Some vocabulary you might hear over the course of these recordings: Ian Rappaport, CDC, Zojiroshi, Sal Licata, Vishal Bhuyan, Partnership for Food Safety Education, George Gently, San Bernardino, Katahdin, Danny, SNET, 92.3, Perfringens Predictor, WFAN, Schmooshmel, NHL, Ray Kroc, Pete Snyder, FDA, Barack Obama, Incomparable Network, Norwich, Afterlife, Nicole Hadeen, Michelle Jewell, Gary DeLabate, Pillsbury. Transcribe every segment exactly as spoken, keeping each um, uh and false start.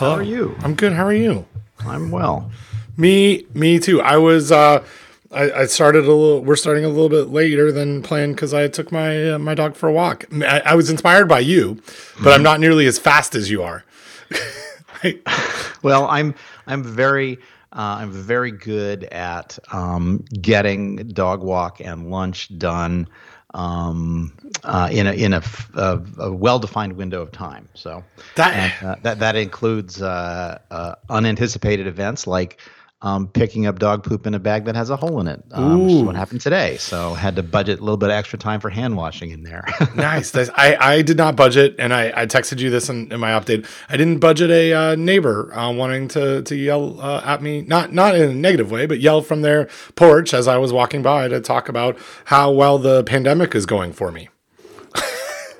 Hello. How are you? I'm good. How are you? I'm well. me, me too. I was. Uh, I, I started a little. We're starting a little bit later than planned because I took my uh, my dog for a walk. I, I was inspired by you, but mm-hmm. I'm not nearly as fast as you are. I, well, I'm. I'm very. Uh, I'm very good at um, getting dog walk and lunch done um, uh, in a in a, a, a well-defined window of time. So that and, uh, that that includes uh, uh, unanticipated events like um, picking up dog poop in a bag that has a hole in it, um, which is what happened today. So had to budget a little bit of extra time for hand washing in there. Nice. That's, I I did not budget, and I, I texted you this in, in my update. I didn't budget a uh, neighbor uh, wanting to to yell uh, at me, not not in a negative way, but yell from their porch as I was walking by to talk about how well the pandemic is going for me.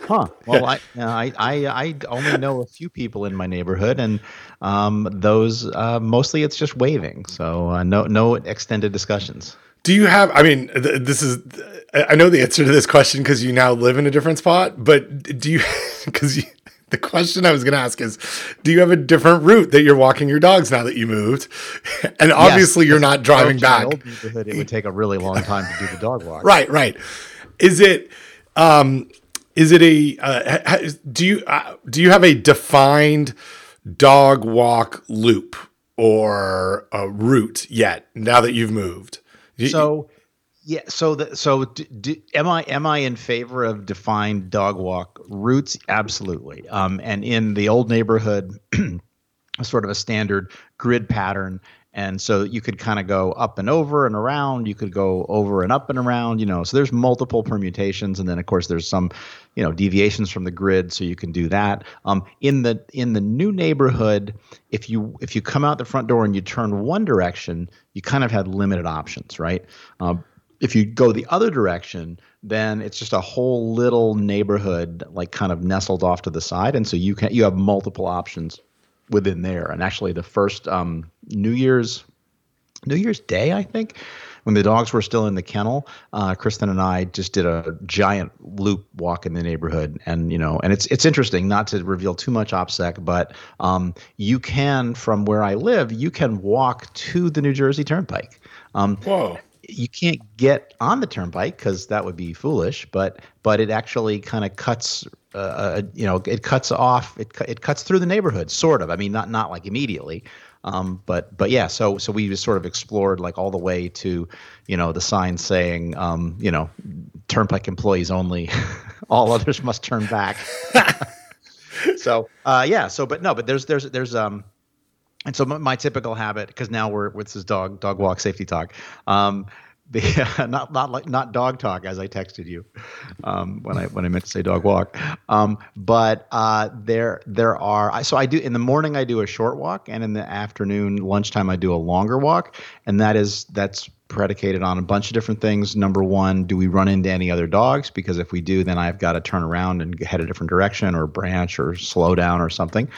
Huh. Well, I, I I only know a few people in my neighborhood, and um, those uh, mostly it's just waving. So uh, no no extended discussions. Do you have? I mean, th- this is. Th- I know the answer to this question because you now live in a different spot. But do you? Because the question I was going to ask is, do you have a different route that you're walking your dogs now that you moved? And obviously, yes, you're not driving back. In my old neighborhood, it would take a really long time to do the dog walk. Right. Right. Is it? Um, Is it a uh, do you uh, do you have a defined dog walk loop or a route yet? Now that you've moved, you, so yeah, so the, so do, do, am I am I in favor of defined dog walk routes? Absolutely. Um, and in the old neighborhood, sort of a standard grid pattern. And so you could kind of go up and over and around. You could go over and up and around, you know, so there's multiple permutations. And then, of course, there's some, you know, deviations from the grid. So you can do that. Um, in the in the new neighborhood, if you if you come out the front door and you turn one direction, you kind of had limited options. Right. Um, if you go the other direction, then it's just a whole little neighborhood, like kind of nestled off to the side. And so you can you have multiple options within there. And actually the first um, New Year's New Year's Day, I think, when the dogs were still in the kennel, uh, Kristen and I just did a giant loop walk in the neighborhood. And, you know, and it's it's interesting not to reveal too much OPSEC, but um, you can, from where I live, you can walk to the New Jersey Turnpike. Um, Whoa. You can't get on the turnpike because that would be foolish, but but it actually kind of cuts, uh, you know, it cuts off, it it cuts through the neighborhood, sort of. I mean, not not like immediately, um, but but yeah. So so we just sort of explored like all the way to, you know, the sign saying, um, you know, turnpike employees only, all others must turn back. so uh, yeah, so but no, but there's there's there's um. And so my, my typical habit, because now we're with this dog dog walk safety talk, um, the uh, not not like not dog talk as I texted you um, when I when I meant to say dog walk, um, but uh, there there are so I do in the morning I do a short walk, and in the afternoon lunchtime I do a longer walk, and that is that's predicated on a bunch of different things. Number one, do we run into any other dogs? Because if we do, then I've got to turn around and head a different direction or branch or slow down or something.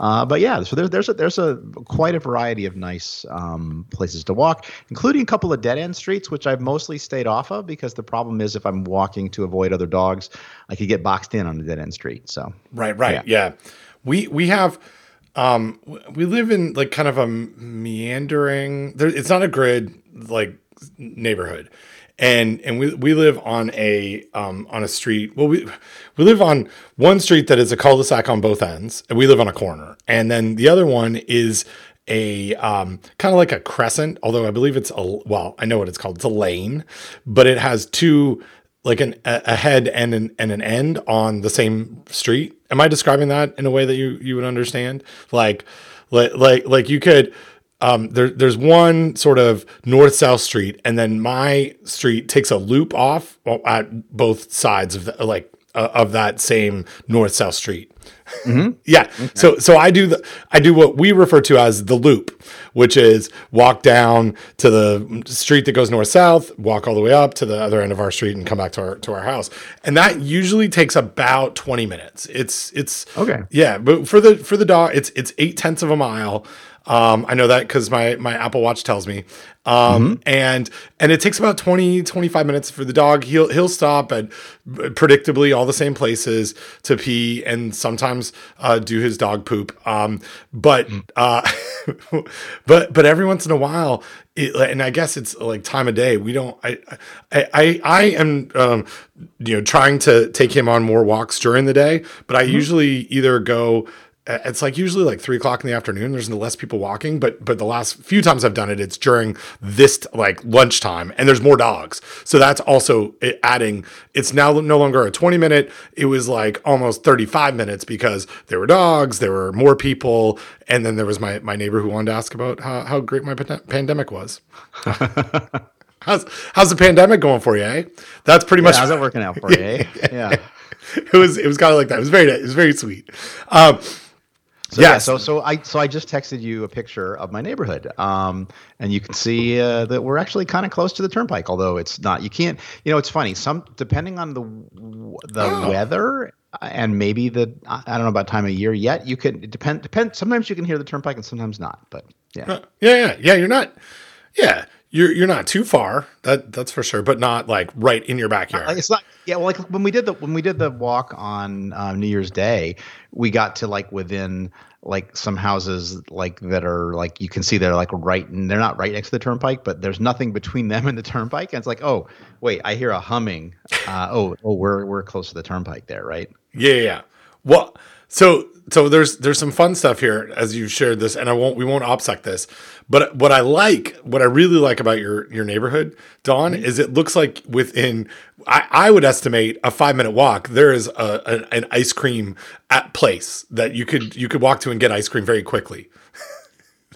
Uh, but yeah, so there's there's a, there's a quite a variety of nice um, places to walk, including a couple of dead end streets, which I've mostly stayed off of because the problem is if I'm walking to avoid other dogs, I could get boxed in on a dead end street. So right, right, yeah. yeah. We we have. Um, we live in like kind of a meandering, there, it's not a grid like neighborhood. And, and we, we live on a, um, on a street. Well, we, we live on one street that is a cul-de-sac on both ends, and we live on a corner. And then the other one is a, um, kind of like a crescent, although I believe it's a, well, I know what it's called. It's a lane, but it has two, like an, a head and an, and an end on the same street. Am I describing that in a way that you, you would understand? Like, like, like, like you could, um, there, there's one sort of north-south street, and then my street takes a loop off at both sides of the, like, uh, of that same north-south street. Mm-hmm. Yeah. Okay. So, so I do the, I do what we refer to as the loop, which is walk down to the street that goes north-south, walk all the way up to the other end of our street and come back to our, to our house. And that usually takes about twenty minutes. It's, it's okay. Yeah. But for the, for the dog, it's, it's eight tenths of a mile. Um, I know that because my, my Apple Watch tells me. Um, mm-hmm. and, and it takes about twenty, twenty-five minutes for the dog. He'll, he'll stop at predictably all the same places to pee and sometimes, uh, do his dog poop. Um, but, mm. uh, but, but every once in a while, it, and I guess it's like time of day. We don't, I, I, I, I am, um, you know, trying to take him on more walks during the day, but I mm-hmm. usually either go, it's like usually like three o'clock in the afternoon. There's less people walking, but but the last few times I've done it, it's during this like lunchtime, and there's more dogs. So that's also adding. It's now no longer a twenty minute. It was like almost thirty-five minutes because there were dogs, there were more people, and then there was my my neighbor who wanted to ask about how, how great my pand- pandemic was. how's how's the pandemic going for you? Eh? That's pretty yeah, much. How's it working out for you? Eh? Yeah, it was it was kind of like that. It was very it was very sweet. Um, So, yes. yeah, so so I so I just texted you a picture of my neighborhood, um, and you can see uh, that we're actually kind of close to the turnpike, although it's not. You can't, you know, it's funny. Some depending on the the oh. weather and maybe the I don't know about time of year yet. You can it depend depend. Sometimes you can hear the turnpike and sometimes not. But yeah, yeah, yeah, yeah. You're not. Yeah. You're you're not too far. That that's for sure, but not like right in your backyard. It's not. Yeah, well, like when we did the when we did the walk on uh, New Year's Day, we got to like within like some houses like that are like you can see they're like right and they're not right next to the turnpike, but there's nothing between them and the turnpike. And it's like, oh wait, I hear a humming. Uh, oh oh, we're we're close to the turnpike there, right? Yeah, yeah. Well, so. So there's there's some fun stuff here as you've shared this, and I won't we won't OPSEC this, but what I like, what I really like about your your neighborhood, Don, mm-hmm. is it looks like within I, I would estimate a five minute walk there is a, an, an ice cream at place that you could you could walk to and get ice cream very quickly.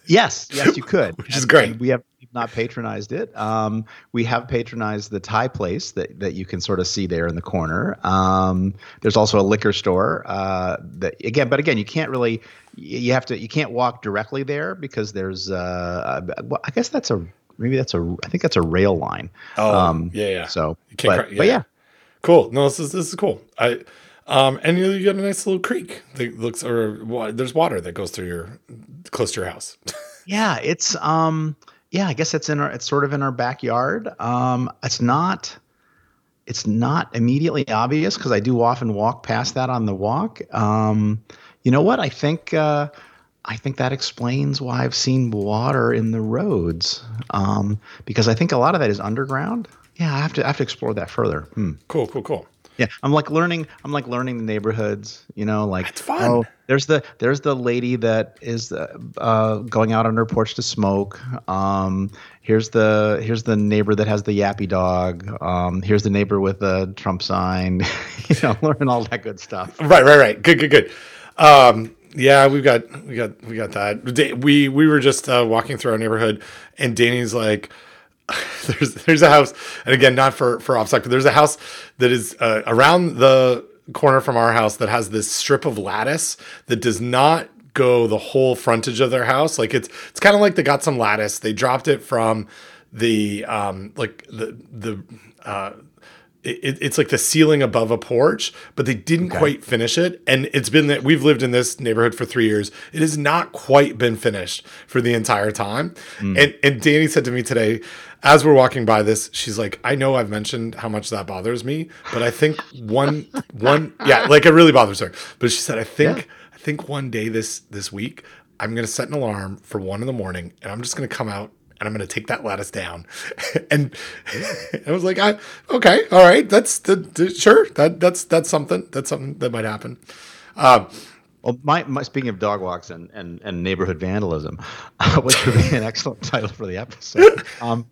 Yes, yes, you could, which and, is great. We have not patronized it. Um, we have patronized the Thai place that, that you can sort of see there in the corner. Um, there's also a liquor store. Uh, that again, but again, you can't really. You have to. You can't walk directly there because there's. Uh, well, I guess that's a maybe that's a. I think that's a rail line. Oh, um, yeah, yeah. So, you can't but, cry, yeah. but yeah, cool. No, this is this is cool. I. Um, and you, you got a nice little creek that looks, or well, there's water that goes through your, close to your house. yeah, it's, um, yeah, I guess it's in our, it's sort of in our backyard. Um, it's not, it's not immediately obvious because I do often walk past that on the walk. Um, you know what? I think, uh, I think that explains why I've seen water in the roads. Um, because I think a lot of that is underground. Yeah, I have to, I have to explore that further. Hmm. Cool, cool, cool. Yeah, I'm like learning. I'm like learning the neighborhoods. You know, like it's fun. Oh, there's the there's the lady that is uh, going out on her porch to smoke. Um, here's the here's the neighbor that has the yappy dog. Um, here's the neighbor with the Trump sign. You know, learning all that good stuff. Right, right, right. Good, good, good. Um, yeah, we've got we got we got that. We we were just uh, walking through our neighborhood, and Danny's like. There's there's a house, and again, not for for OPSEC, but there's a house that is uh, around the corner from our house that has this strip of lattice that does not go the whole frontage of their house. Like it's it's kind of like they got some lattice, they dropped it from the um like the the uh it, it's like the ceiling above a porch, but they didn't okay. quite finish it, and it's been that we've lived in this neighborhood for three years. It has not quite been finished for the entire time, mm. and and Danny said to me today. As we're walking by this, she's like, I know I've mentioned how much that bothers me, but I think one, one, yeah, like it really bothers her. But she said, I think, yeah. I think one day this, this week, I'm going to set an alarm for one in the morning and I'm just going to come out and I'm going to take that lattice down. and, and I was like, I, okay, all right. That's the, the sure. That that's, that's something, that's something that might happen. Um, Well, my, my speaking of dog walks and, and, and neighborhood vandalism, uh, which would be an excellent title for the episode. Um,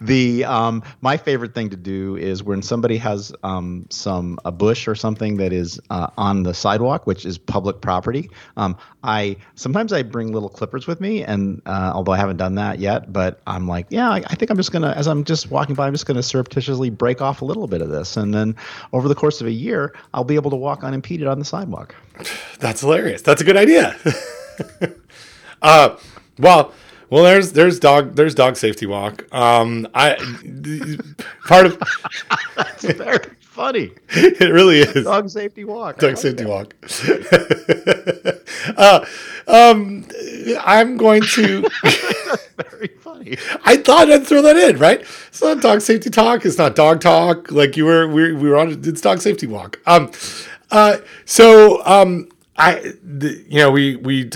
the um, my favorite thing to do is when somebody has um, some a bush or something that is uh, on the sidewalk, which is public property. Um, I sometimes I bring little clippers with me, and uh, although I haven't done that yet, but I'm like, yeah, I, I think I'm just gonna as I'm just walking by, I'm just gonna surreptitiously break off a little bit of this, and then over the course of a year, I'll be able to walk unimpeded on the sidewalk. That's hilarious. Hilarious. That's a good idea. uh, well, well, there's there's dog there's dog safety walk. Um, I part of that's very funny. It really is dog safety walk. Dog like safety that. walk. uh, Um, I'm going to. Very funny. I thought I'd throw that in, right? It's not dog safety talk. It's not dog talk. Like you were, we we were on. It's dog safety walk. Um, uh, so um, I, the, you know, we we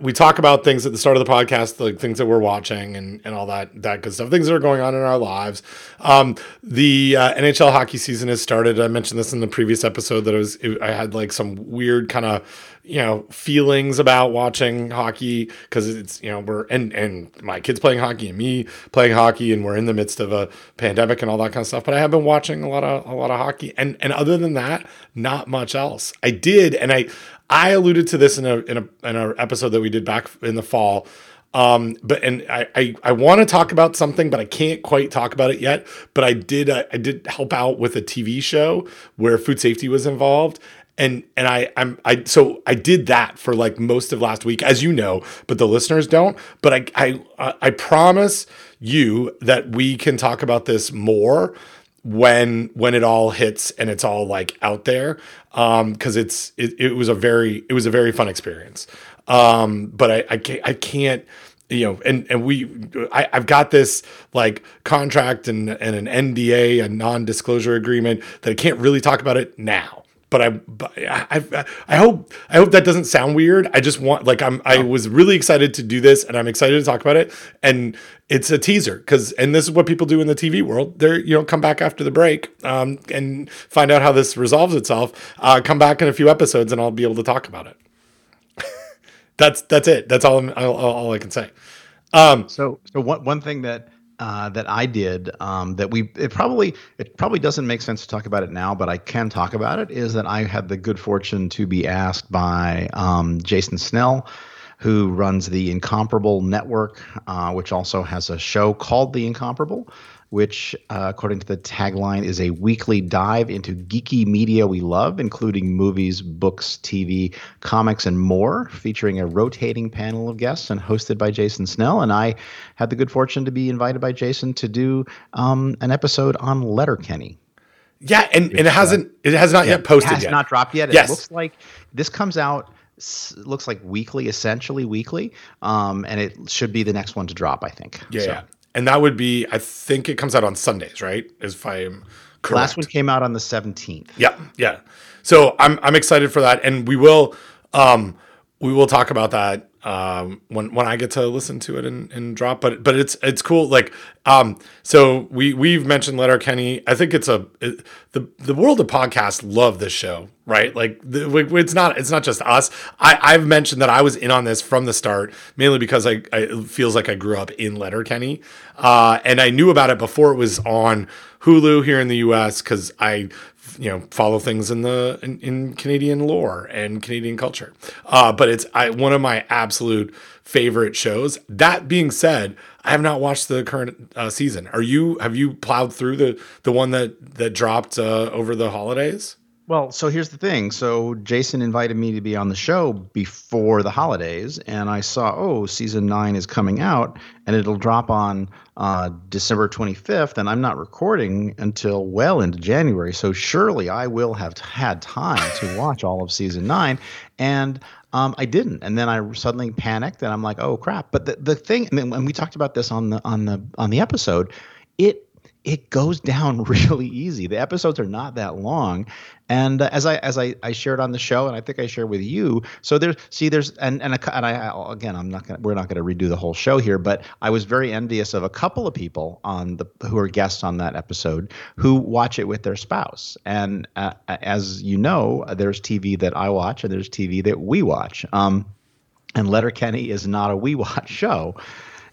we talk about things at the start of the podcast, like things that we're watching and, and all that that good stuff, things that are going on in our lives. Um, the uh, N H L hockey season has started. I mentioned this in the previous episode that I was I had like some weird kind of. you know, feelings about watching hockey because it's, you know, we're, and, and my kids playing hockey and me playing hockey and we're in the midst of a pandemic and all that kind of stuff. But I have been watching a lot of, a lot of hockey and, and other than that, not much else. I did. And I, I alluded to this in a, in a, in an episode that we did back in the fall. Um, but, and I, I, I want to talk about something, but I can't quite talk about it yet, but I did, I, I did help out with a T V show where food safety was involved. And and I I'm I so I did that for like most of last week, as you know, but the listeners don't. But I I I promise you that we can talk about this more when when it all hits and it's all like out there, um, because it's it, it was a very it was a very fun experience. Um, but I I can't, I can't. You know, and, and we, I, I've got this like contract and and an N D A, a non-disclosure agreement that I can't really talk about it now. But I, but I, I hope, I hope that doesn't sound weird. I just want, like, I'm, I was really excited to do this, and I'm excited to talk about it. And it's a teaser because, and this is what people do in the T V world. They're, you know, come back after the break, um, and find out how this resolves itself. Uh, come back in a few episodes, and I'll be able to talk about it. that's that's it. That's all, I'm, all, all I can say. Um, so, so one one thing that. Uh, that I did um, that we it probably it probably doesn't make sense to talk about it now, but I can talk about it, is that I had the good fortune to be asked by um, Jason Snell, who runs the Incomparable Network, uh, which also has a show called The Incomparable, which, uh, according to the tagline, is a weekly dive into geeky media we love, including movies, books, T V, comics, and more, featuring a rotating panel of guests and hosted by Jason Snell. And I had the good fortune to be invited by Jason to do um, an episode on Letterkenny. Yeah, and, which, and it hasn't, uh, it has not yeah, yet posted. It has yet. not dropped yet. It yes. looks like this comes out. Looks like weekly, essentially weekly, um, and it should be the next one to drop, I think. Yeah, so. yeah. And that would be, I think it comes out on Sundays, right? If I'm correct. Last one came out on the seventeenth. Yeah, yeah. So I'm I'm excited for that, and we will um, we will talk about that um, when when I get to listen to it and, and drop. But but it's it's cool. Like um, so we we've mentioned Letterkenny. I think it's a it, the the world of podcasts love this show. Right, like the, it's not it's not just us. I, I've mentioned that I was in on this from the start, mainly because I, I it feels like I grew up in Letterkenny, uh, and I knew about it before it was on Hulu here in the U S because I, you know, follow things in the in, in Canadian lore and Canadian culture. Uh, but it's I, one of my absolute favorite shows. That being said, I have not watched the current uh, season. Are you? Have you plowed through the the one that that dropped uh, over the holidays? Well, so here's the thing. So Jason invited me to be on the show before the holidays, and I saw, oh, season nine is coming out, and it'll drop on uh, December twenty-fifth, and I'm not recording until well into January, so surely I will have had time to watch all of season nine, and um, I didn't. And then I suddenly panicked, and I'm like, oh, crap. But the, the thing, and we talked about this on the on the on the episode, it. It goes down really easy. The episodes are not that long, and uh, as I as I, I shared on the show, and I think I shared with you. So there's see there's and and, a, and I again I'm not gonna, we're not going to redo the whole show here, but I was very envious of a couple of people on the who are guests on that episode who watch it with their spouse. And uh, as you know, there's T V that I watch and there's T V that we watch. Um, and Letterkenny is not a we watch show.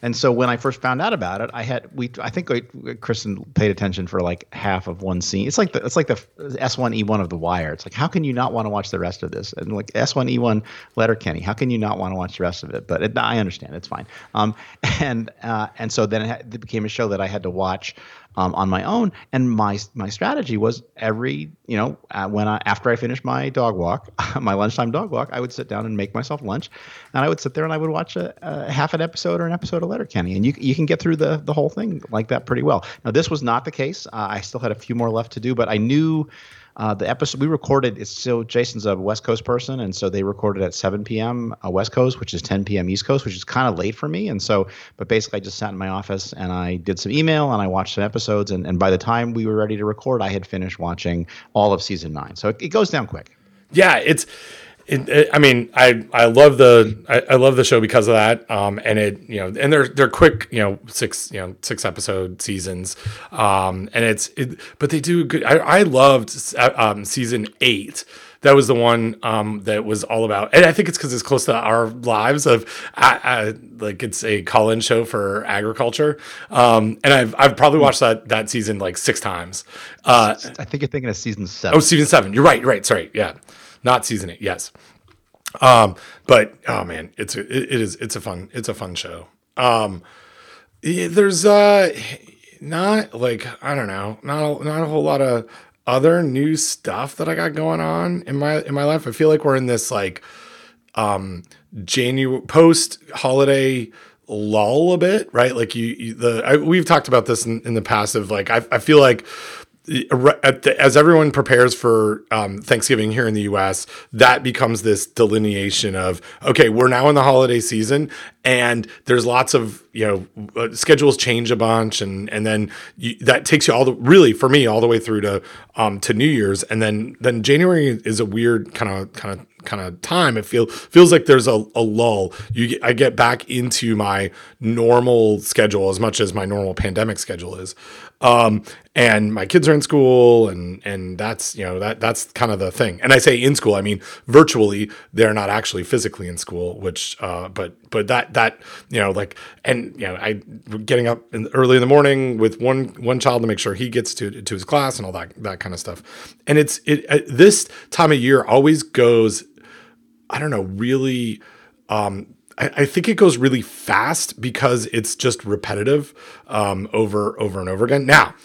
And so when I first found out about it, I had we I think we, Kristen paid attention for like half of one scene. It's like the, it's like the S one E one of The Wire. It's like, how can you not want to watch the rest of this? And like S one E one Letterkenny, how can you not want to watch the rest of it? But it, I understand, it's fine. Um, and uh, and so then it, it became a show that I had to watch um, on my own. And my my strategy was every you know uh, when I after I finished my dog walk, my lunchtime dog walk, I would sit down and make myself lunch, and I would sit there and I would watch a, a half an episode or an episode of Letterkenny, and you you can get through the the whole thing like that pretty well. Now, this was not the case. Uh, I still had a few more left to do, but I knew Uh, the episode we recorded is still Jason's a West Coast person, and so they recorded at seven p.m. West Coast, which is ten p.m. East Coast, which is kind of late for me. And so, but basically, I just sat in my office and I did some email and I watched some episodes. And, and by the time we were ready to record, I had finished watching all of season nine. So it, it goes down quick. Yeah, it's. It, it, I mean, I, I love the I, I love the show because of that, um, and it you know, and they're they're quick, you know, six you know six episode seasons, um, and it's it, but they do good. I, I loved um, season eight. That was the one um, that was all about, and I think it's because it's close to our lives. Of I, I, like it's a call-in show for agriculture, um, and I've I've probably watched that that season like six times. Uh, I think you're thinking of season seven. Oh, season seven. You're right. You're right. Sorry. Yeah. Not season eight, yes, um, but oh man, it's a, it, it is it's a fun it's a fun show. Um, there's uh, not like I don't know, not a, not a whole lot of other new stuff that I got going on in my in my life. I feel like we're in this like um, January post holiday lull a bit, right? Like you, you the I, we've talked about this in, in the past of like I, I feel like. At the, as everyone prepares for um, Thanksgiving here in the U S, that becomes this delineation of, okay, we're now in the holiday season and there's lots of, you know, uh, schedules change a bunch. And, and then you, that takes you all the, really for me, all the way through to, um, to New Year's. And then, then January is a weird kind of, kind of, kind of time. It feel, feels like there's a, a lull. You get, I get back into my normal schedule as much as my normal pandemic schedule is. Um, and my kids are in school and, and that's, you know, that, that's kind of the thing. And I say in school, I mean, virtually they're not actually physically in school, which, uh, but, but that, that, you know, like, and, you know, I getting up in, early in the morning with one, one child to make sure he gets to, to his class and all that, that kind of stuff. And it's, it, uh, this time of year always goes, I don't know, really, um, I think it goes really fast because it's just repetitive um, over, over and over again. Now,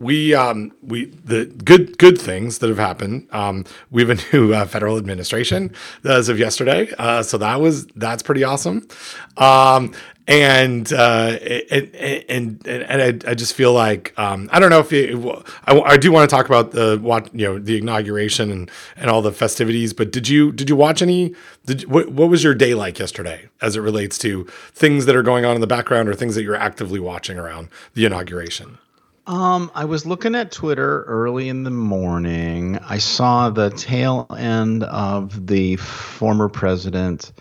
we um, we the good good things that have happened. Um, we have a new uh, federal administration as of yesterday, uh, so that was that's pretty awesome. Um, and, uh, and and and and I, I just feel like um, I don't know if you, I, I do want to talk about the what you know the inauguration and, and all the festivities. But did you did you watch any? Did what, what was your day like yesterday as it relates to things that are going on in the background or things that you're actively watching around the inauguration? Um, I was looking at Twitter early in the morning. I saw the tail end of the former president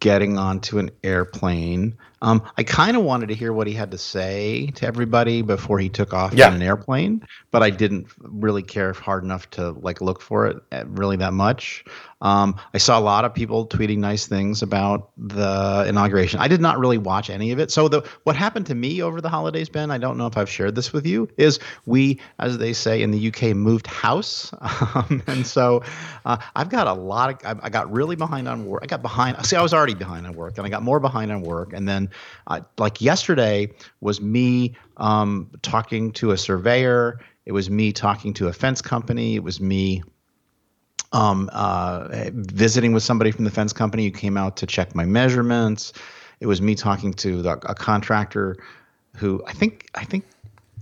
getting onto an airplane. Um, I kind of wanted to hear what he had to say to everybody before he took off yeah. in an airplane, but I didn't really care hard enough to like look for it really that much. Um, I saw a lot of people tweeting nice things about the inauguration. I did not really watch any of it. So the, what happened to me over the holidays, Ben, I don't know if I've shared this with you, is we, as they say in the U K, moved house. Um, and so uh, I've got a lot of – I got really behind on work. I got behind – see, I was already behind on work, and I got more behind on work. And then uh, like yesterday was me um, talking to a surveyor. It was me talking to a fence company. It was me – Um, uh, visiting with somebody from the fence company who came out to check my measurements. It was me talking to the, a contractor who I think I think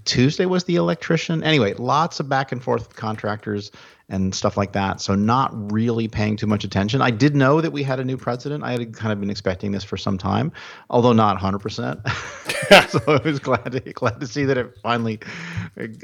Tuesday was the electrician. Anyway, lots of back and forth with contractors and stuff like that. So not really paying too much attention. I did know that we had a new president. I had kind of been expecting this for some time, although not one hundred percent. So I was glad to glad to see that it finally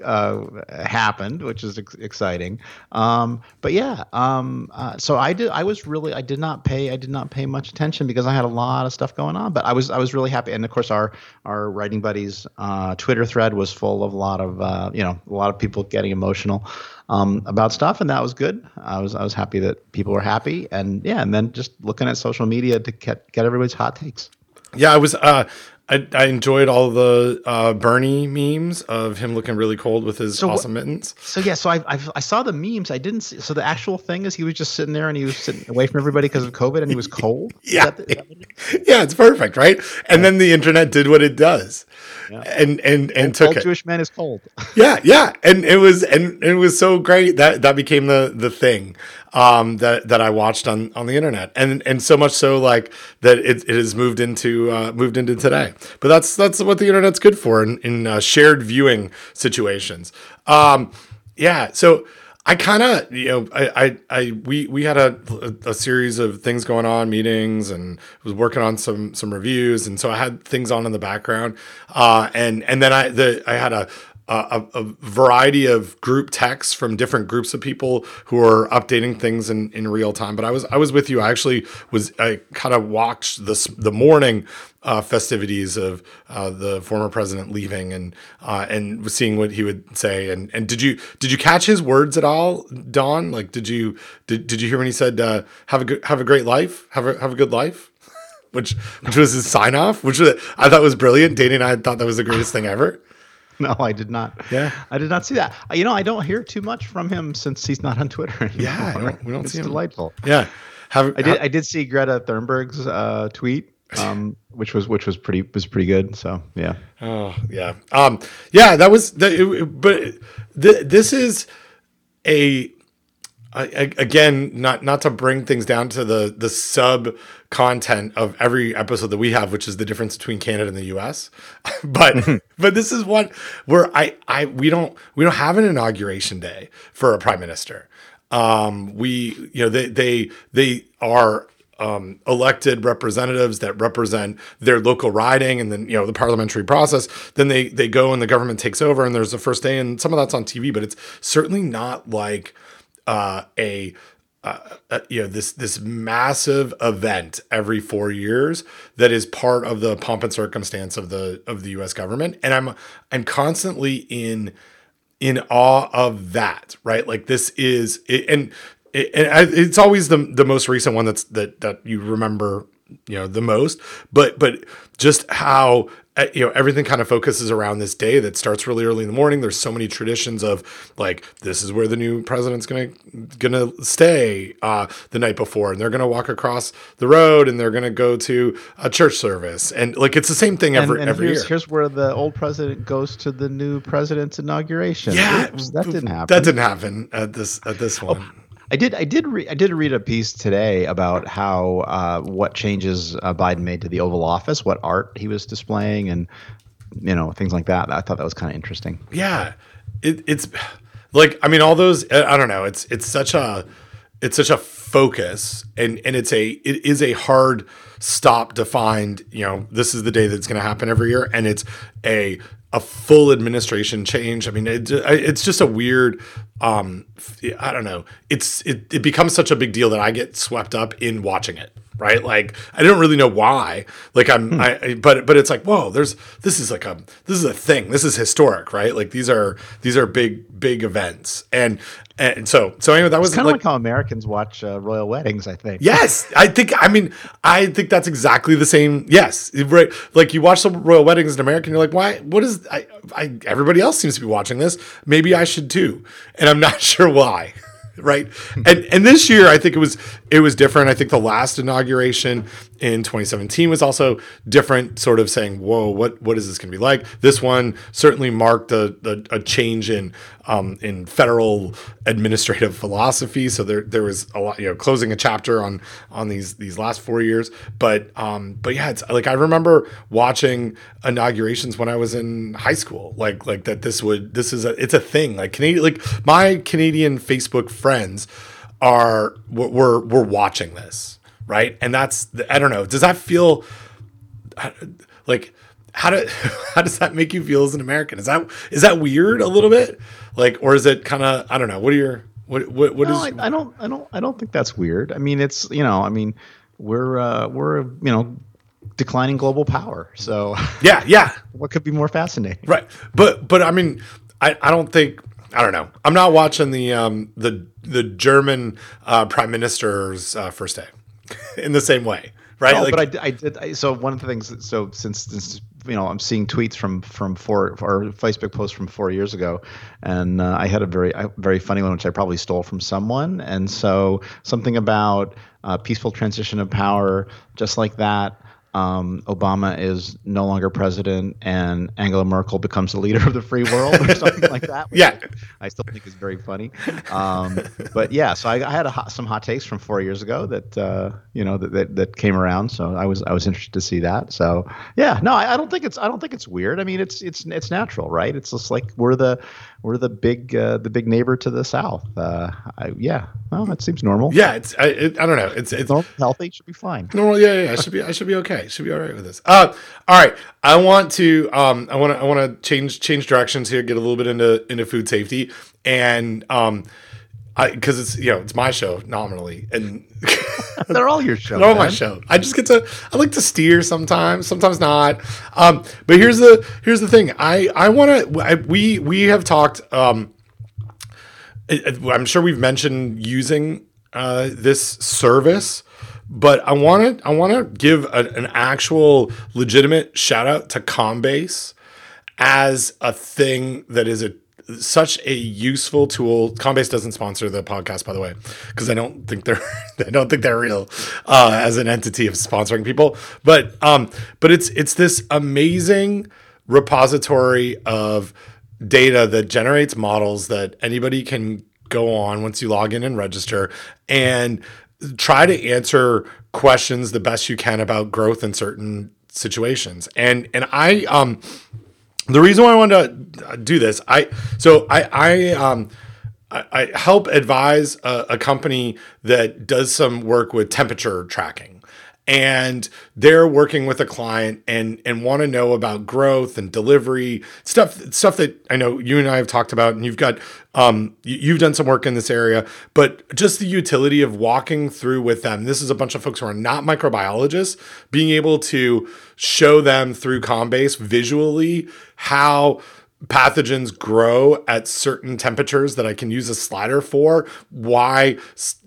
uh, happened, which is ex- exciting. Um, but yeah, um, uh, so I did. I was really. I did not pay. I did not pay much attention because I had a lot of stuff going on. But I was. I was really happy. And of course, our our writing buddies' uh, Twitter thread was full of a lot of uh, you know a lot of people getting emotional. Um, about stuff, and that was good. I was I was happy that people were happy, and yeah, and then just looking at social media to get get everybody's hot takes. Yeah, I was. Uh, I, I enjoyed all the uh, Bernie memes of him looking really cold with his so, awesome mittens. So yeah, so I, I I saw the memes. I didn't see. So the actual thing is, he was just sitting there and he was sitting away from everybody because of COVID, and he was cold. yeah, that, that yeah, it's perfect, right? And yeah. Then the internet did what it does. Yeah. And and and, and took it. Jewish man is cold. yeah, yeah, and it was and it was so great that that became the the thing um, that that I watched on, on the internet, and and so much so like that it, it has moved into uh, moved into today. But that's that's what the internet's good for in, in uh, shared viewing situations. Um, yeah, so I kind of, you know, I, I, I, we, we had a, a series of things going on, meetings, and was working on some, some reviews. And so I had things on in the background. Uh, and, and then I, the, I had a, a, a variety of group texts from different groups of people who are updating things in, in real time. But I was, I was with you. I actually was, I kind of watched this, the morning Uh, festivities of uh, the former president leaving, and uh, and seeing what he would say. And and did you did you catch his words at all, Don? Like, did you did, did you hear when he said uh, have a good, have a great life, have a have a good life, which which was his sign off, which was, I thought was brilliant. Danny and I thought that was the greatest thing ever. No, I did not. Yeah, I did not see that. You know, I don't hear too much from him since he's not on Twitter anymore. Yeah, I don't, we don't it's see him. Delightful. Yeah, have, I did. Ha- I did see Greta Thunberg's uh, tweet. Um, which was which was pretty was pretty good. So yeah. Oh yeah. Um. Yeah. That was. That, it, but th- this is a, a, a again not not to bring things down to the the sub content of every episode that we have, which is the difference between Canada and the U S But but this is one where I I we don't we don't have an inauguration day for a prime minister. Um. We you know they they they are. Um, elected representatives that represent their local riding, and then, you know, the parliamentary process, then they, they go and the government takes over, and there's the first day, and some of that's on T V, but it's certainly not like uh, a, uh, uh, you know, this, this massive event every four years that is part of the pomp and circumstance of the, of the U S government. And I'm, I'm constantly in, in awe of that, right? Like this is, it, and It, and it's always the the most recent one that's that that you remember, you know, the most. But but just how, you know, everything kind of focuses around this day that starts really early in the morning. There's so many traditions of, like, this is where the new president's gonna gonna stay uh, the night before, and they're gonna walk across the road, and they're gonna go to a church service, and like it's the same thing every and, and every here's, year. Here's where the old president goes to the new president's inauguration. Yeah, Oops, that didn't happen. That didn't happen at this at this one. Oh. I did. I did. Re- I did read a piece today about how uh, what changes uh, Biden made to the Oval Office, what art he was displaying, and, you know, things like that. I thought that was kind of interesting. Yeah, it, it's like, I mean, all those. I don't know. It's it's such a it's such a focus, and and it's a it is a hard stop to find. You know, this is the day that's going to happen every year, and it's a. a full administration change. I mean, it, it's just a weird, um, I don't know. It's, it, it becomes such a big deal that I get swept up in watching it. Right. Like, I don't really know why, like I'm, hmm. I, but, but it's like, whoa, there's, this is like a, this is a thing. This is historic, right? Like these are, these are big, big events. And, and so, so anyway, that was kind of like, like how Americans watch uh, royal weddings, I think. Yes. I think, I mean, I think that's exactly the same. Yes. Right. Like you watch some royal weddings in America and you're like, why, what is, I, I, everybody else seems to be watching this. Maybe I should too. And I'm not sure why. Right. And and this year, I think it was it was different. I think the last inauguration in twenty seventeen was also different, sort of saying, whoa, what what is this going to be like? This one certainly marked a, a, a change in um, in federal administrative philosophy. So there there was a lot, you know, closing a chapter on on these these last four years. But um, but yeah, it's like I remember watching inaugurations when I was in high school, like like that this would this is a it's a thing like Canadian like my Canadian Facebook friends are we're we're watching this, right? And that's the, I don't know, does that feel like how do how does that make you feel as an American? Is that is that weird a little bit, like, or is it kind of I don't know? What are your what what what no, is? I, I don't I don't I don't think that's weird. I mean, it's you know I mean we're uh, we're you know. declining global power. So yeah, yeah. What could be more fascinating? Right. But, but I mean, I, I don't think, I don't know. I'm not watching the, um, the, the German, uh, prime minister's, uh, first day in the same way. Right. No, like, but I, I did. I, so one of the things that, so since this, you know, I'm seeing tweets from, from four or Facebook posts from four years ago. And, uh, I had a very, a very funny one, which I probably stole from someone. And so something about uh peaceful transition of power, just like that. um, Obama is no longer president and Angela Merkel becomes the leader of the free world or something like that. Yeah. I, I still think is very funny. Um, but yeah, so I, I had a hot, some hot takes from four years ago that, uh, you know, that, that, that came around. So I was, I was interested to see that. So yeah, no, I, I don't think it's, I don't think it's weird. I mean, it's, it's, it's natural, right? It's just like, we're the, we're the big, uh, the big neighbor to the South. Uh, I, yeah, well, that seems normal. Yeah. It's, I, it, I don't know. It's, it's normal, healthy. Should be fine. Normal. Yeah. Yeah. yeah. I should be, I should be okay. Should be all right with this. Uh, all right. I want to. Um, I want to. I want to change change directions here. Get a little bit into into food safety, and um, because it's you know it's my show nominally, and they're all your show. They're all my show. I just get to. I like to steer sometimes. Sometimes not. Um, but here's the here's the thing. I I want to. We we have talked. Um, I'm sure we've mentioned using uh, this service. But I want to I want to give a, an actual legitimate shout out to ComBase as a thing that is a such a useful tool. ComBase doesn't sponsor the podcast, by the way, because I don't think they're I don't think they're real uh, as an entity of sponsoring people. But um, but it's it's this amazing repository of data that generates models that anybody can go on once you log in and register and try to answer questions the best you can about growth in certain situations. And, and I, um, the reason why I wanted to do this, I, so I, I, um, I, I help advise a, a company that does some work with temperature tracking, and they're working with a client and, and want to know about growth and delivery stuff, stuff that I know you and I have talked about, and you've got, Um, you've done some work in this area, but just the utility of walking through with them. This is a bunch of folks who are not microbiologists, being able to show them through ComBase visually how pathogens grow at certain temperatures that I can use a slider for, why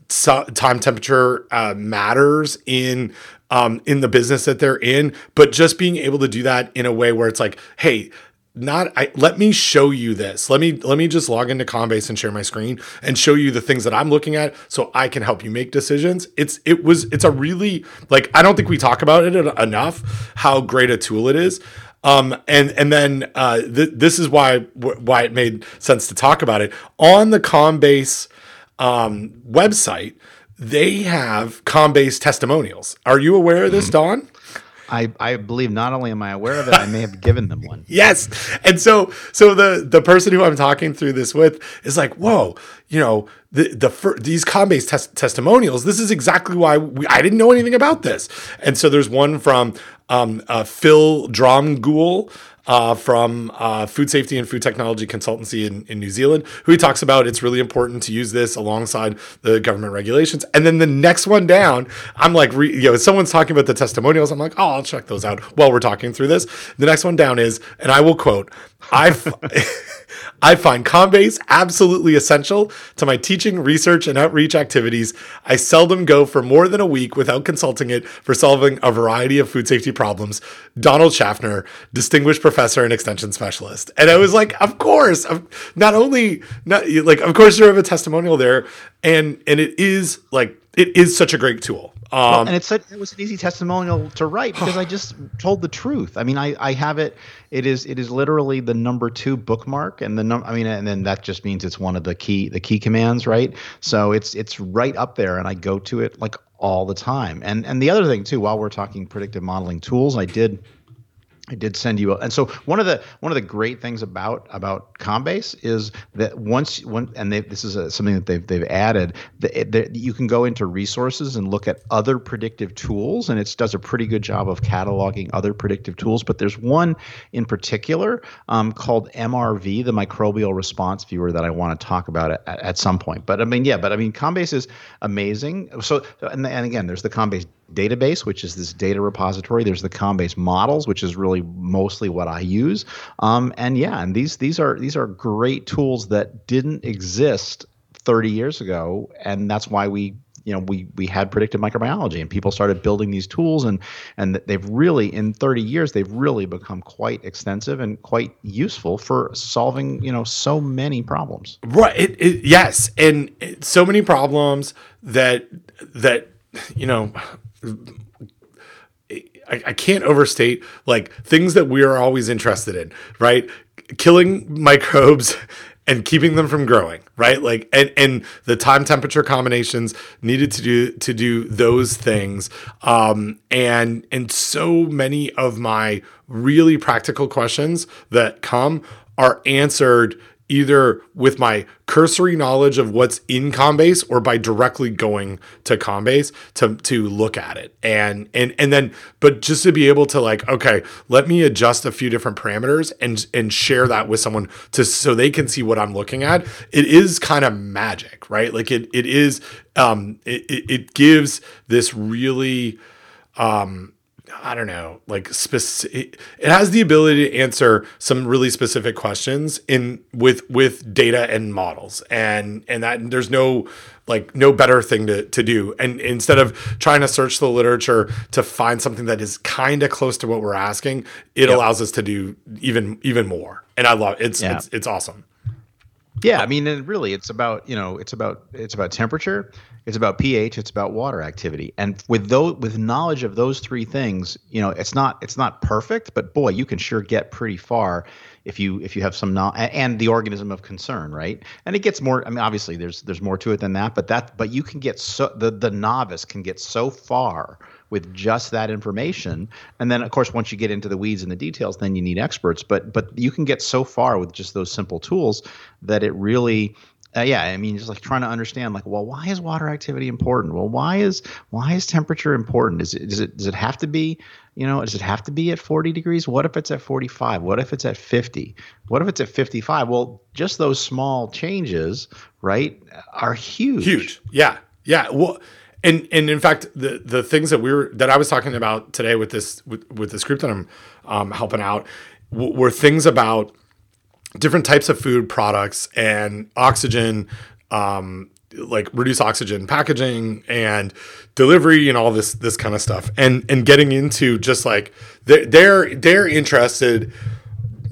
time temperature uh, matters in um, in the business that they're in, but just being able to do that in a way where it's like, hey, Not I let me show you this. Let me let me just log into ComBase and share my screen and show you the things that I'm looking at so I can help you make decisions. It's it was it's a really like I don't think we talk about it enough how great a tool it is. Um, and and then uh, th- this is why w- why it made sense to talk about it on the ComBase um, website. They have ComBase testimonials. Are you aware of this, Don? I, I believe not only am I aware of it, I may have given them one. Yes. And so so the the person who I'm talking through this with is like, whoa, you know, the the fir- these ComBase tes- testimonials, this is exactly why we, I didn't know anything about this. And so there's one from um, uh, Phil Dromgoole uh, from uh, Food Safety and Food Technology Consultancy in, in New Zealand, who he talks about it's really important to use this alongside the government regulations. And then the next one down, I'm like, re- you know, someone's talking about the testimonials. I'm like, oh, I'll check those out while we're talking through this. The next one down is, and I will quote, I, f- I find ComBase absolutely essential to my teaching, research, and outreach activities. I seldom go for more than a week without consulting it for solving a variety of food safety problems. Donald Schaffner, distinguished professor. Professor and extension specialist. And I was like, of course, not only not like, of course you have a testimonial there. And, and it is like, it is such a great tool. Um, well, and it's a, it was an easy testimonial to write because I just told the truth. I mean, I, I have it. It is it is literally the number two bookmark, and the num- I mean, and then that just means it's one of the key the key commands, right? So it's it's right up there, and I go to it like all the time. And and the other thing too, while we're talking predictive modeling tools, I did. I did send you, a, and so one of the one of the great things about about ComBase is that once one and they, this is a, something that they've they've added that the, you can go into resources and look at other predictive tools, and it does a pretty good job of cataloging other predictive tools. But there's one in particular um, called M R V, the Microbial Response Viewer, that I want to talk about at, at some point. But I mean, yeah, but I mean, ComBase is amazing. So and and again, there's the ComBase database, which is this data repository. There's the ComBase models, which is really mostly what I use, um, and yeah, and these these are these are great tools that didn't exist thirty years ago, and that's why we you know we we had predictive microbiology, and people started building these tools, and and they've really in thirty years they've really become quite extensive and quite useful for solving you know so many problems. Right. It, it, yes, and it, so many problems that that you know. I, I, I can't overstate like things that we are always interested in, right? Killing microbes and keeping them from growing, right? Like, and, and the time temperature combinations needed to do to do those things. Um, and and so many of my really practical questions that come are answered either with my cursory knowledge of what's in ComBase or by directly going to ComBase to, to look at it. And, and, and then, but just to be able to like, okay, let me adjust a few different parameters and, and share that with someone to, so they can see what I'm looking at. It is kind of magic, right? Like it, it is, um, it, it gives this really, um, I don't know, like specific, it has the ability to answer some really specific questions in with, with data and models. And, and that there's no, like no better thing to, to do. And instead of trying to search the literature to find something that is kind of close to what we're asking, it yep. allows us to do even, even more. And I love it. It's, yeah. it's, it's awesome. Yeah. I mean, and really it's about, you know, it's about, it's about temperature, it's about pH, it's about water activity. And with those, with knowledge of those three things, you know, it's not, it's not perfect, but boy, you can sure get pretty far if you, if you have some knowledge and the organism of concern, right? And it gets more, I mean, obviously there's, there's more to it than that, but that, but you can get so, the, the novice can get so far with just that information. And then of course, once you get into the weeds and the details, then you need experts, but, but you can get so far with just those simple tools that it really, Uh, yeah, I mean, just like trying to understand, like, well, why is water activity important? Well, why is why is temperature important? Is it does it does it have to be, you know, does it have to be at forty degrees? What if it's at forty-five? What if it's at fifty? What if it's at fifty-five? Well, just those small changes, right, are huge. Huge. Yeah, yeah. Well, and and in fact, the the things that we were that I was talking about today with this with, with this group that I'm um, helping out w- were things about different types of food products and oxygen, um, like reduced oxygen packaging and delivery and all this this kind of stuff, and and getting into just like they're they're, they're interested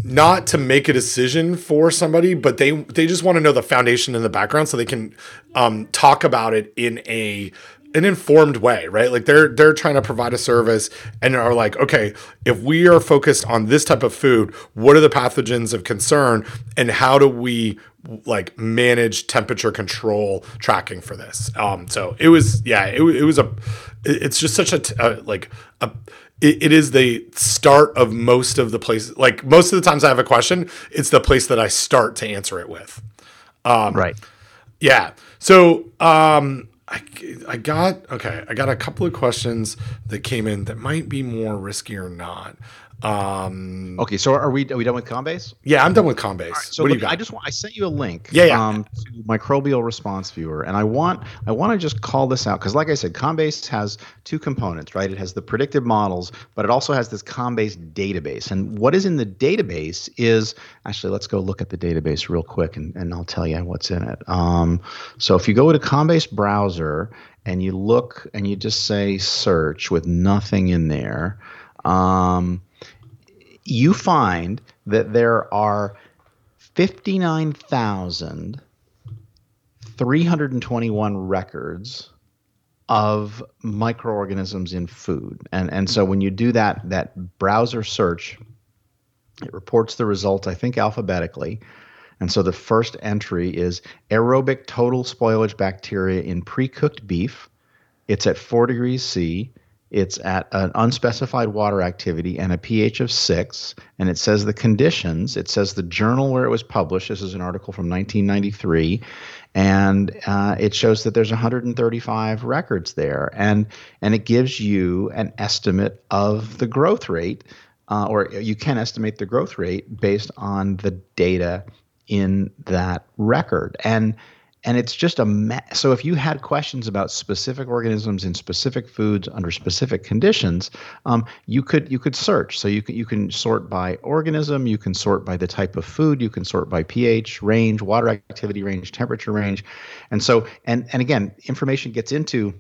not to make a decision for somebody, but they they just want to know the foundation and the background so they can um, talk about it in a an informed way, right? Like they're, they're trying to provide a service and are like, okay, if we are focused on this type of food, what are the pathogens of concern and how do we like manage temperature control tracking for this? Um, so it was, yeah, it, it was a, it's just such a, t- a like a, it, it is the start of most of the places. Like most of the times I have a question, it's the place that I start to answer it with. Um, right. Yeah. So, um, I, I got, okay, I got a couple of questions that came in that might be more risky or not. Um, okay, so are we are we done with ComBase? Yeah, I'm done with ComBase. Right, so what look, do you got? I just want, I sent you a link yeah, yeah. Um, to Microbial Response Viewer, and I want I want to just call this out because, like I said, ComBase has two components, right? It has the predictive models, but it also has this ComBase database. And what is in the database is actually let's go look at the database real quick, and, and I'll tell you what's in it. Um, so if you go to ComBase browser and you look and you just say search with nothing in there. Um, You find that there are fifty-nine thousand three hundred twenty-one records of microorganisms in food. And and so when you do that that browser search, it reports the result, I think, alphabetically. And so the first entry is aerobic total spoilage bacteria in pre-cooked beef. It's at four degrees C. It's at an unspecified water activity and a pH of six, and it says the conditions. It says the journal where it was published. This is an article from nineteen ninety-three, and uh, it shows that there's one hundred thirty-five records there, and and it gives you an estimate of the growth rate, uh, or you can estimate the growth rate based on the data in that record. And And it's just a ma- so if you had questions about specific organisms in specific foods under specific conditions, um, you could you could search. So you can you can sort by organism, you can sort by the type of food, you can sort by pH range, water activity range, temperature range, and so and and again, information gets into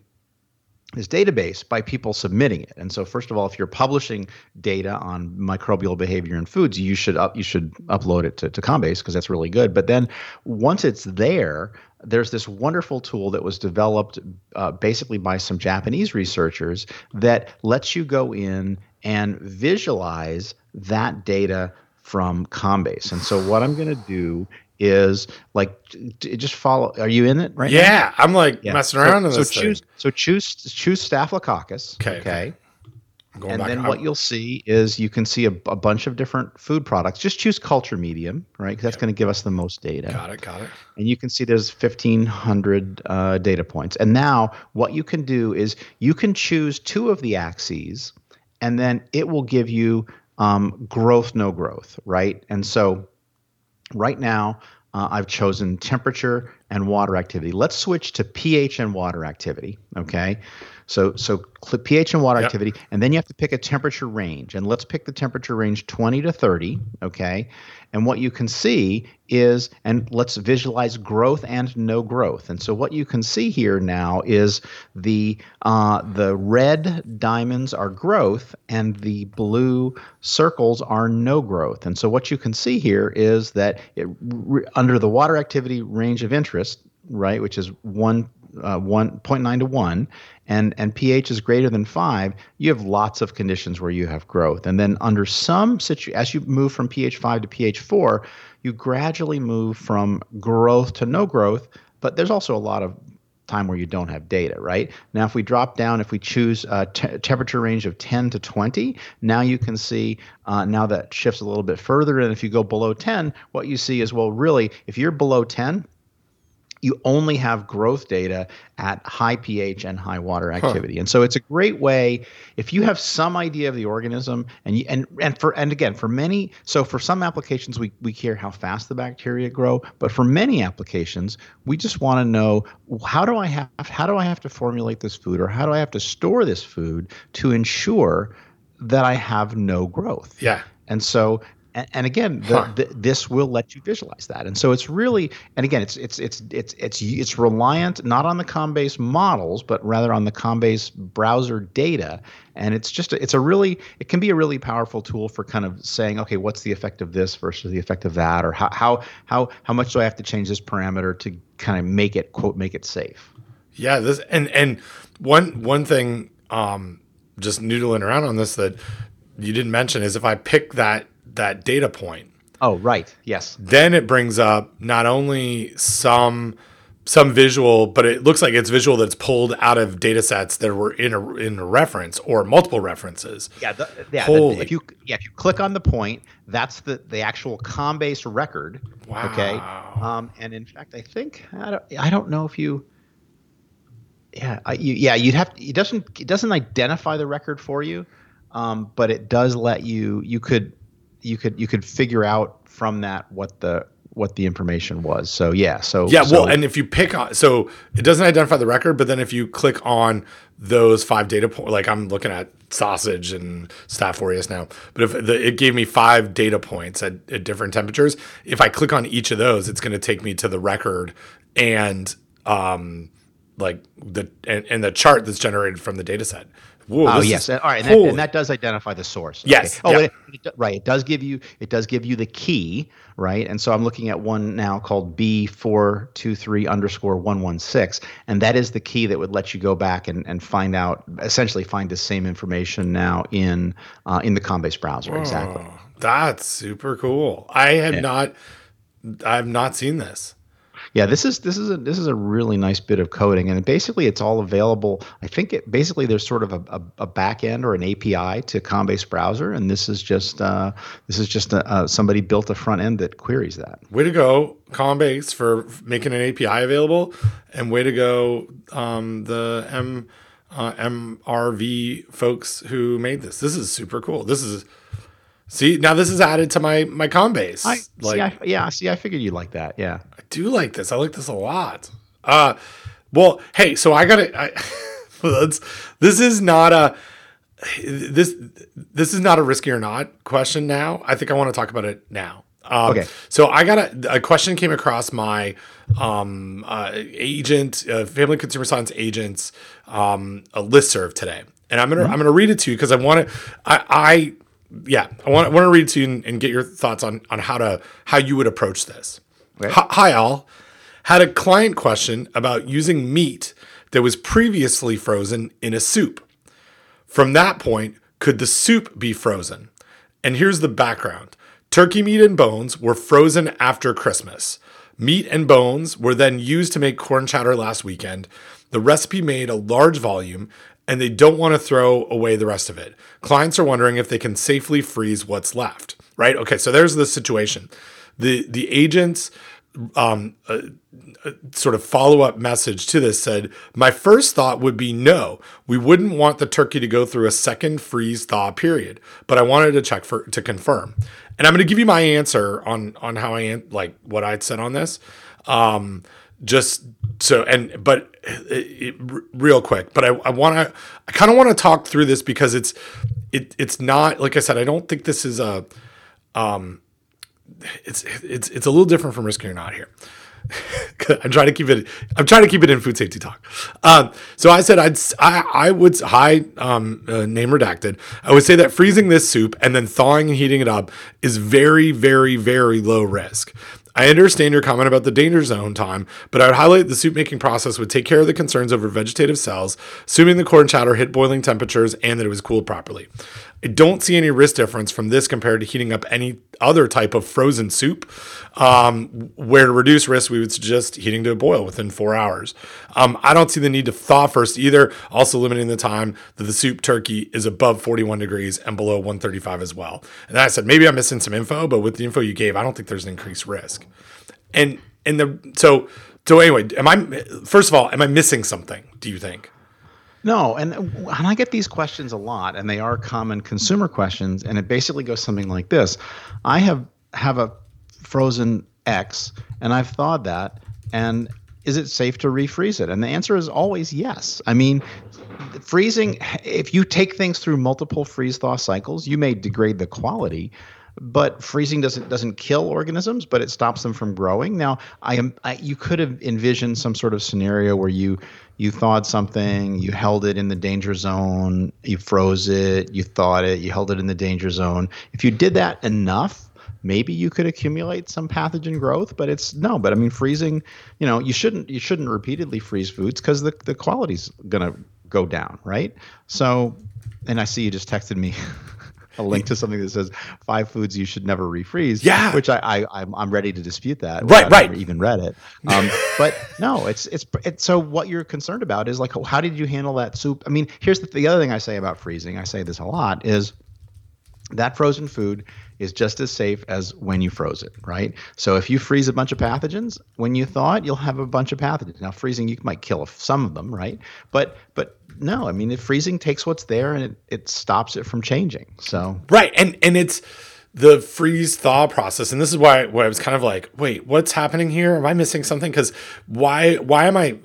this database by people submitting it. And so first of all, if you're publishing data on microbial behavior in foods, you should up, you should upload it to, to ComBase because that's really good. But then once it's there, there's this wonderful tool that was developed uh, basically by some Japanese researchers that lets you go in and visualize that data from ComBase. And so what I'm going to do is like just follow. Are you in it right yeah, now? Yeah, I'm like yeah. messing around so, in this so choose, thing. So choose choose Staphylococcus. Okay. okay. I'm going and back then up. What you'll see is you can see a, a bunch of different food products. Just choose culture medium, right? Because that's yep. going to give us the most data. Got it, got it. And you can see there's fifteen hundred uh, data points. And now what you can do is you can choose two of the axes, and then it will give you um, growth, no growth, right? And so right now uh, I've chosen temperature and water activity. Let's switch to pH and water activity, okay? So so pH and water yep. activity, and then you have to pick a temperature range. And let's pick the temperature range twenty to thirty, okay? And what you can see is, and let's visualize growth and no growth. And so what you can see here now is the uh, the red diamonds are growth and the blue circles are no growth. And so what you can see here is that it, re, under the water activity range of interest, right, which is one Uh, one point nine to one, and and pH is greater than five, you have lots of conditions where you have growth. And then under some situ- as you move from pH five to pH four, you gradually move from growth to no growth, but there's also a lot of time where you don't have data, right? Now, if we drop down, if we choose a t- temperature range of ten to twenty, now you can see, uh, now that shifts a little bit further. And if you go below ten, what you see is, well, really, if you're below ten, you only have growth data at high pH and high water activity. Huh. And so it's a great way if you have some idea of the organism and you, and and for and again for many so for some applications we we care how fast the bacteria grow, but for many applications we just want to know how do I have how do I have to formulate this food, or how do I have to store this food to ensure that I have no growth. Yeah. And so And again, the, huh. the, this will let you visualize that. And so it's really, and again, it's it's it's it's it's it's reliant not on the ComBase models, but rather on the ComBase browser data. And it's just, a, it's a really, it can be a really powerful tool for kind of saying, okay, what's the effect of this versus the effect of that, or how how how how much do I have to change this parameter to kind of make it quote make it safe? Yeah, this and and one one thing, um, just noodling around on this that you didn't mention is if I pick that. that data point. Oh, right. Yes. Then it brings up not only some some visual, but it looks like it's visual that's pulled out of data sets that were in a, in a reference or multiple references. Yeah. The, yeah, the, if you yeah, if you click on the point, that's the, the actual ComBase record. Wow. Okay. Um, and in fact, I think I don't I don't know if you. Yeah. I, you, yeah. You'd have it doesn't it doesn't identify the record for you, um, but it does let you you could. You could you could figure out from that what the what the information was. So yeah, so yeah. So. Well, and if you pick on, so it doesn't identify the record, but then if you click on those five data points, like I'm looking at sausage and Staph aureus now, but if the, it gave me five data points at, at different temperatures, if I click on each of those, it's going to take me to the record and um like the and, and the chart that's generated from the data set. Whoa, oh yes, all right, and that, and that does identify the source. Yes, okay. oh yeah. it, it, right. It does give you it does give you the key, right? And so I'm looking at one now called B four two three underscore one one six, and that is the key that would let you go back and, and find out essentially find the same information now in uh, in the ComBase browser. Oh, exactly. That's super cool. I have yeah. not, I have not seen this. Yeah, this is this is a this is a really nice bit of coding, and basically it's all available. I think it basically there's sort of a, a, a back end or an A P I to ComBase browser, and this is just uh, this is just a, uh, somebody built a front end that queries that. Way to go, ComBase, for making an A P I available, and way to go um, the M uh, M R V folks who made this. This is super cool. This is. See, now this is added to my my ComBase. I, like, see, I, yeah, see, I figured you'd like that. Yeah, I do like this. I like this a lot. Uh, well, hey, so I got to – let's. This is not a this this is not a risky or not question. Now, I think I want to talk about it now. Um, okay. So I got a, a question came across my um, uh, agent, uh, family consumer science agents, um, a listserv today, and I'm gonna mm-hmm. I'm gonna read it to you because I want to I. I Yeah, I want, I want to read to you and, and get your thoughts on, on how to how you would approach this. Okay. Hi, all. Had a client question about using meat that was previously frozen in a soup. From that point, Could the soup be frozen? And here's the background. Turkey meat and bones were frozen after Christmas. Meat and bones were then used to make corn chowder last weekend. The recipe made a large volume, and they don't want to throw away the rest of it. Clients are wondering if they can safely freeze what's left, right? Okay, so there's the situation. The the agents... Um, a, a sort of follow-up message to this said, my first thought would be no, we wouldn't want the turkey to go through a second freeze thaw period, but I wanted to check for, to confirm. And I'm going to give you my answer on, on how I, like what I'd said on this. Um, just so, and, but it, it, real quick, but I want to, I kind of want to talk through this because it's, it, it's not, like I said, I don't think this is a, um, It's it's it's a little different from risking or not here. I'm trying to keep it. I'm trying to keep it in food safety talk. Um, so I said I'd I I would hi um, uh, name redacted. I would say that freezing this soup and then thawing and heating it up is very very very low risk. I understand your comment about the danger zone time, but I would highlight the soup making process would take care of the concerns over vegetative cells, assuming the corn chowder hit boiling temperatures and that it was cooled properly. I don't see any risk difference from this compared to heating up any other type of frozen soup, um, where to reduce risk, we would suggest heating to a boil within four hours. Um, I don't see the need to thaw first either, also limiting the time that the soup turkey is above forty-one degrees and below one thirty-five as well. And I said, maybe I'm missing some info, but with the info you gave, I don't think there's an increased risk. And and the so so anyway, am I first of all, am I missing something, do you think? No, and, and I get these questions a lot, and they are common consumer questions, and it basically goes something like this. I have have a frozen X, and I've thawed that, and is it safe to refreeze it? And the answer is always yes. I mean, freezing, if you take things through multiple freeze-thaw cycles, you may degrade the quality. But freezing doesn't doesn't kill organisms, but it stops them from growing. Now, I am I, you could have envisioned some sort of scenario where you you thawed something, you held it in the danger zone, you froze it, you thawed it, you held it in the danger zone. If you did that enough, maybe you could accumulate some pathogen growth. But it's no. But I mean, freezing, you know, you shouldn't you shouldn't repeatedly freeze foods because the the quality's gonna go down, right? So, and I see you just texted me. A link to something that says five foods you should never refreeze. Yeah, which I, I I'm, I'm ready to dispute that. Right, right. I've never even read it. Um, but no, it's, it's it's so what you're concerned about is like how did you handle that soup? I mean, here's the, the other thing I say about freezing. I say this a lot is that frozen food is just as safe as when you froze it, right? So if you freeze a bunch of pathogens, when you thaw it, you'll have a bunch of pathogens. Now freezing, you might kill some of them, right? But but no, I mean, if freezing takes what's there and it, it stops it from changing. So right, and and it's the freeze thaw process, and this is why, why I was kind of like, wait, what's happening here? Am I missing something? Because why why am I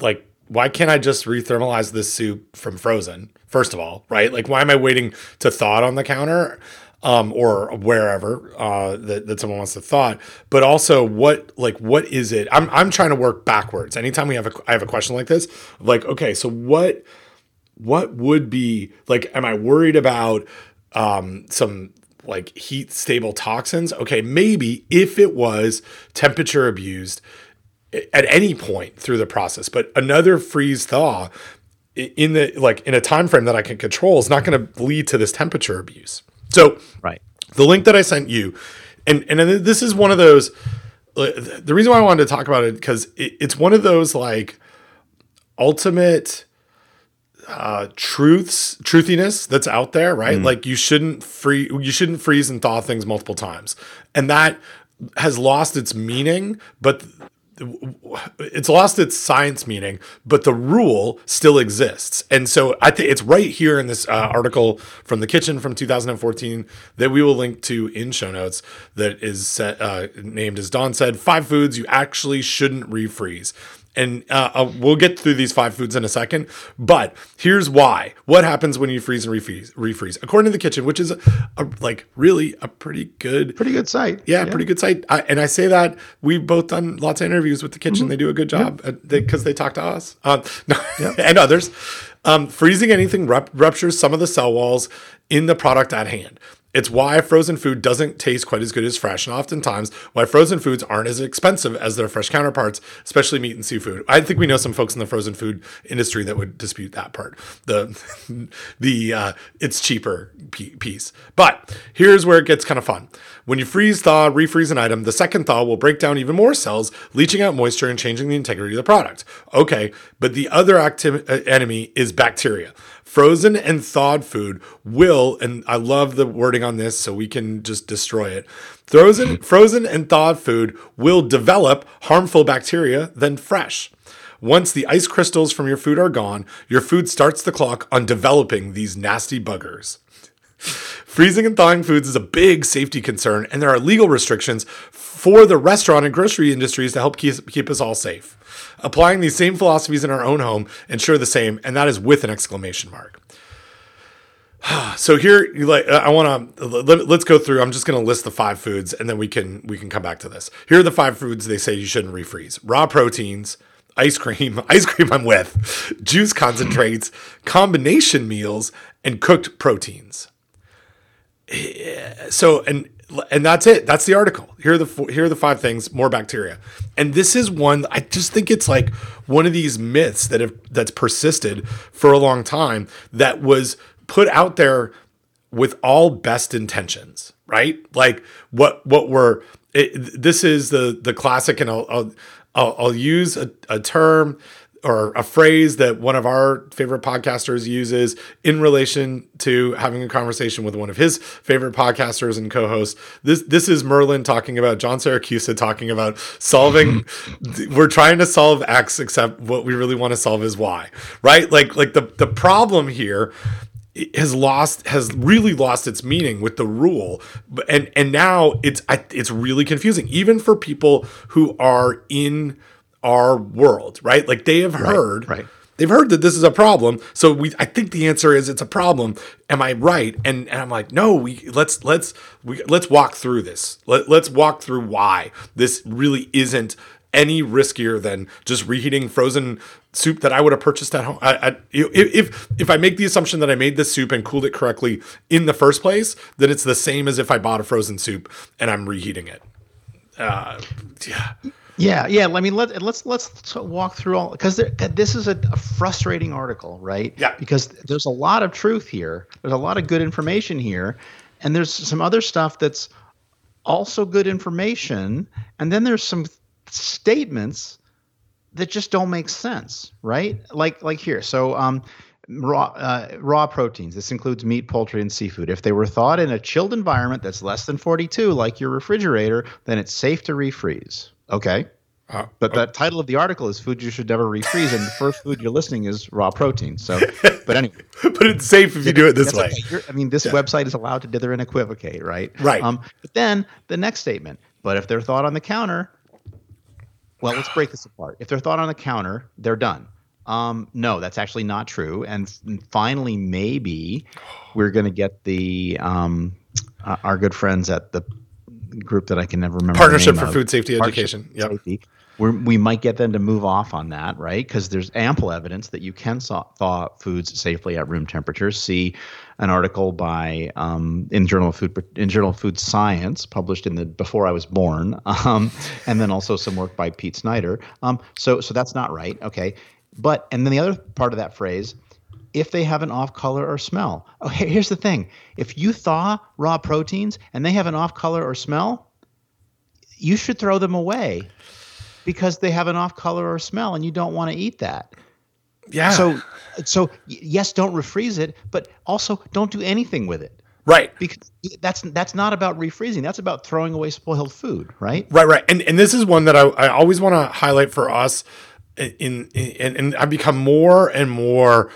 like why can't I just rethermalize this soup from frozen? First of all, right? Like, why am I waiting to thaw it on the counter? Um, or wherever uh, that, that someone wants to thaw. But also, what like what is it? I'm I'm trying to work backwards. Anytime we have a I have a question like this, like okay, so what what would be like? Am I worried about um, some like heat stable toxins? Okay, maybe if it was temperature abused at any point through the process, but another freeze thaw in the like in a time frame that I can control is not going to lead to this temperature abuse. So right. The link that I sent you, and, and this is one of those, the reason why I wanted to talk about it, because it, it's one of those like ultimate uh, truths, truthiness that's out there, right? Mm. Like you shouldn't free, you shouldn't freeze and thaw things multiple times. And that has lost its meaning, but it's lost its science meaning, but the rule still exists. And so I think it's right here in this uh, article from The Kitchen from two thousand fourteen that we will link to in show notes that is uh, named, as Don said, five foods you actually shouldn't refreeze. And uh, we'll get through these five foods in a second, but here's why. What happens when you freeze and refreeze? refreeze? According to The Kitchen, which is a, a, like really a pretty good... Pretty good site. Yeah, yeah. pretty good site. I, and I say that. We've both done lots of interviews with The Kitchen. Mm-hmm. They do a good job because yep. they, they talk to us uh, no, yep. and others. Um, freezing anything rup- ruptures some of the cell walls in the product at hand. It's why frozen food doesn't taste quite as good as fresh, and oftentimes why frozen foods aren't as expensive as their fresh counterparts, especially meat and seafood. I think we know some folks in the frozen food industry that would dispute that part, the the uh, it's cheaper piece. But here's where it gets kind of fun. When you freeze, thaw, refreeze an item, the second thaw will break down even more cells, leaching out moisture and changing the integrity of the product. Okay, but the other acti- enemy is bacteria. Frozen and thawed food will, and I love the wording on this so we can just destroy it. Frozen, frozen and thawed food will develop harmful bacteria than fresh. Once the ice crystals from your food are gone, your food starts the clock on developing these nasty buggers. Freezing and thawing foods is a big safety concern, and there are legal restrictions for the restaurant and grocery industries to help keep, keep us all safe. Applying these same philosophies in our own home, ensure the same, and that is with an exclamation mark. So here, like, I want to let, let's go through. I'm just going to list the five foods, and then we can we can come back to this. Here are the five foods they say you shouldn't refreeze: raw proteins, ice cream, ice cream I'm with, juice concentrates, combination meals, and cooked proteins. So, and and that's it. That's the article. Here are the here are the five things. More bacteria, and this is one. I just think it's like one of these myths that have that's persisted for a long time. That was put out there with all best intentions, right? Like what what were it, this is the the classic, and I'll I'll, I'll, I'll use a, a term. Or a phrase that one of our favorite podcasters uses in relation to having a conversation with one of his favorite podcasters and co-hosts. This this is Merlin talking about John Syracuse talking about solving. We're trying to solve X, except what we really want to solve is Y, right? Like like the the problem here has lost has really lost its meaning with the rule, and and now it's it's really confusing even for people who are in our world, right? Like they have heard, right, right. They've heard that this is a problem. So we, I think the answer is it's a problem. Am I right? And and I'm like, no, we let's, let's, we, let's walk through this. Let, let's walk through why this really isn't any riskier than just reheating frozen soup that I would have purchased at home. I, I, if, if I make the assumption that I made this soup and cooled it correctly in the first place, then it's the same as if I bought a frozen soup and I'm reheating it. Uh, yeah. Yeah, yeah. I mean, let let's let's walk through all, because this is a, a frustrating article, right? Yeah. Because there's a lot of truth here. There's a lot of good information here, and there's some other stuff that's also good information, and then there's some statements that just don't make sense, right? Like like here. So um, raw uh, raw proteins. This includes meat, poultry, and seafood. If they were thawed in a chilled environment that's less than forty-two, like your refrigerator, then it's safe to refreeze. Okay, uh, but okay. The title of the article is "Food You Should Never Refreeze," and the first food you're listing is raw protein. So, but anyway, but it's safe if you do it this way. Okay. I mean, this yeah. website is allowed to dither and equivocate, right? Right. Um, but then the next statement. But if they're thawed on the counter, well, let's break this apart. If they're thawed on the counter, they're done. Um, no, that's actually not true. And finally, maybe we're going to get the um, uh, our good friends at the group that I can never remember. Partnership for Food Safety Education. Yeah, we might get them to move off on that, right? Because there's ample evidence that you can thaw foods safely at room temperature. See an article by um, in Journal of Food in Journal of Food Science, published in the before I was born, um, and then also some work by Pete Snyder. Um, so so that's not right, okay? But and then the other part of that phrase. If they have an off color or smell. Oh, here's the thing. If you thaw raw proteins and they have an off color or smell, you should throw them away because they have an off color or smell and you don't want to eat that. Yeah. So, so yes, don't refreeze it, but also don't do anything with it. Right. Because that's that's not about refreezing. That's about throwing away spoiled food, right? Right, right. And and this is one that I, I always want to highlight for us. In, in and I become more and more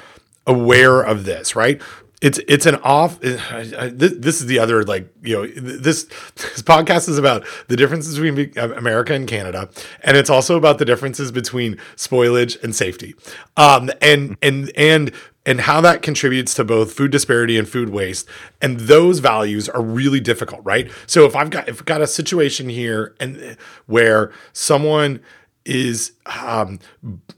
aware of this, right? It's it's an off. I, I, this, this is the other, like, you know, this this podcast is about the differences between America and Canada, and it's also about the differences between spoilage and safety, um, and and and and how that contributes to both food disparity and food waste. And those values are really difficult, right? So if I've got if I've got a situation here and where someone is um,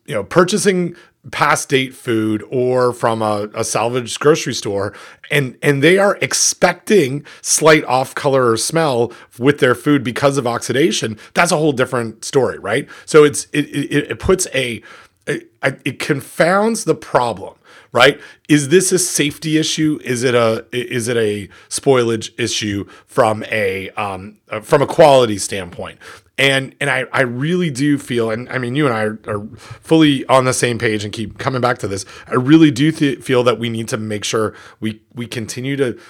you know purchasing past date food or from a, a salvaged grocery store, and and they are expecting slight off color or smell with their food because of oxidation, that's a whole different story, right? So it's it it, it puts a it, it confounds the problem, right? Is this a safety issue? Is it a is it a spoilage issue from a um from a quality standpoint? And and I, I really do feel, and I mean, you and I are, are fully on the same page and keep coming back to this. I really do th- feel that we need to make sure we we continue to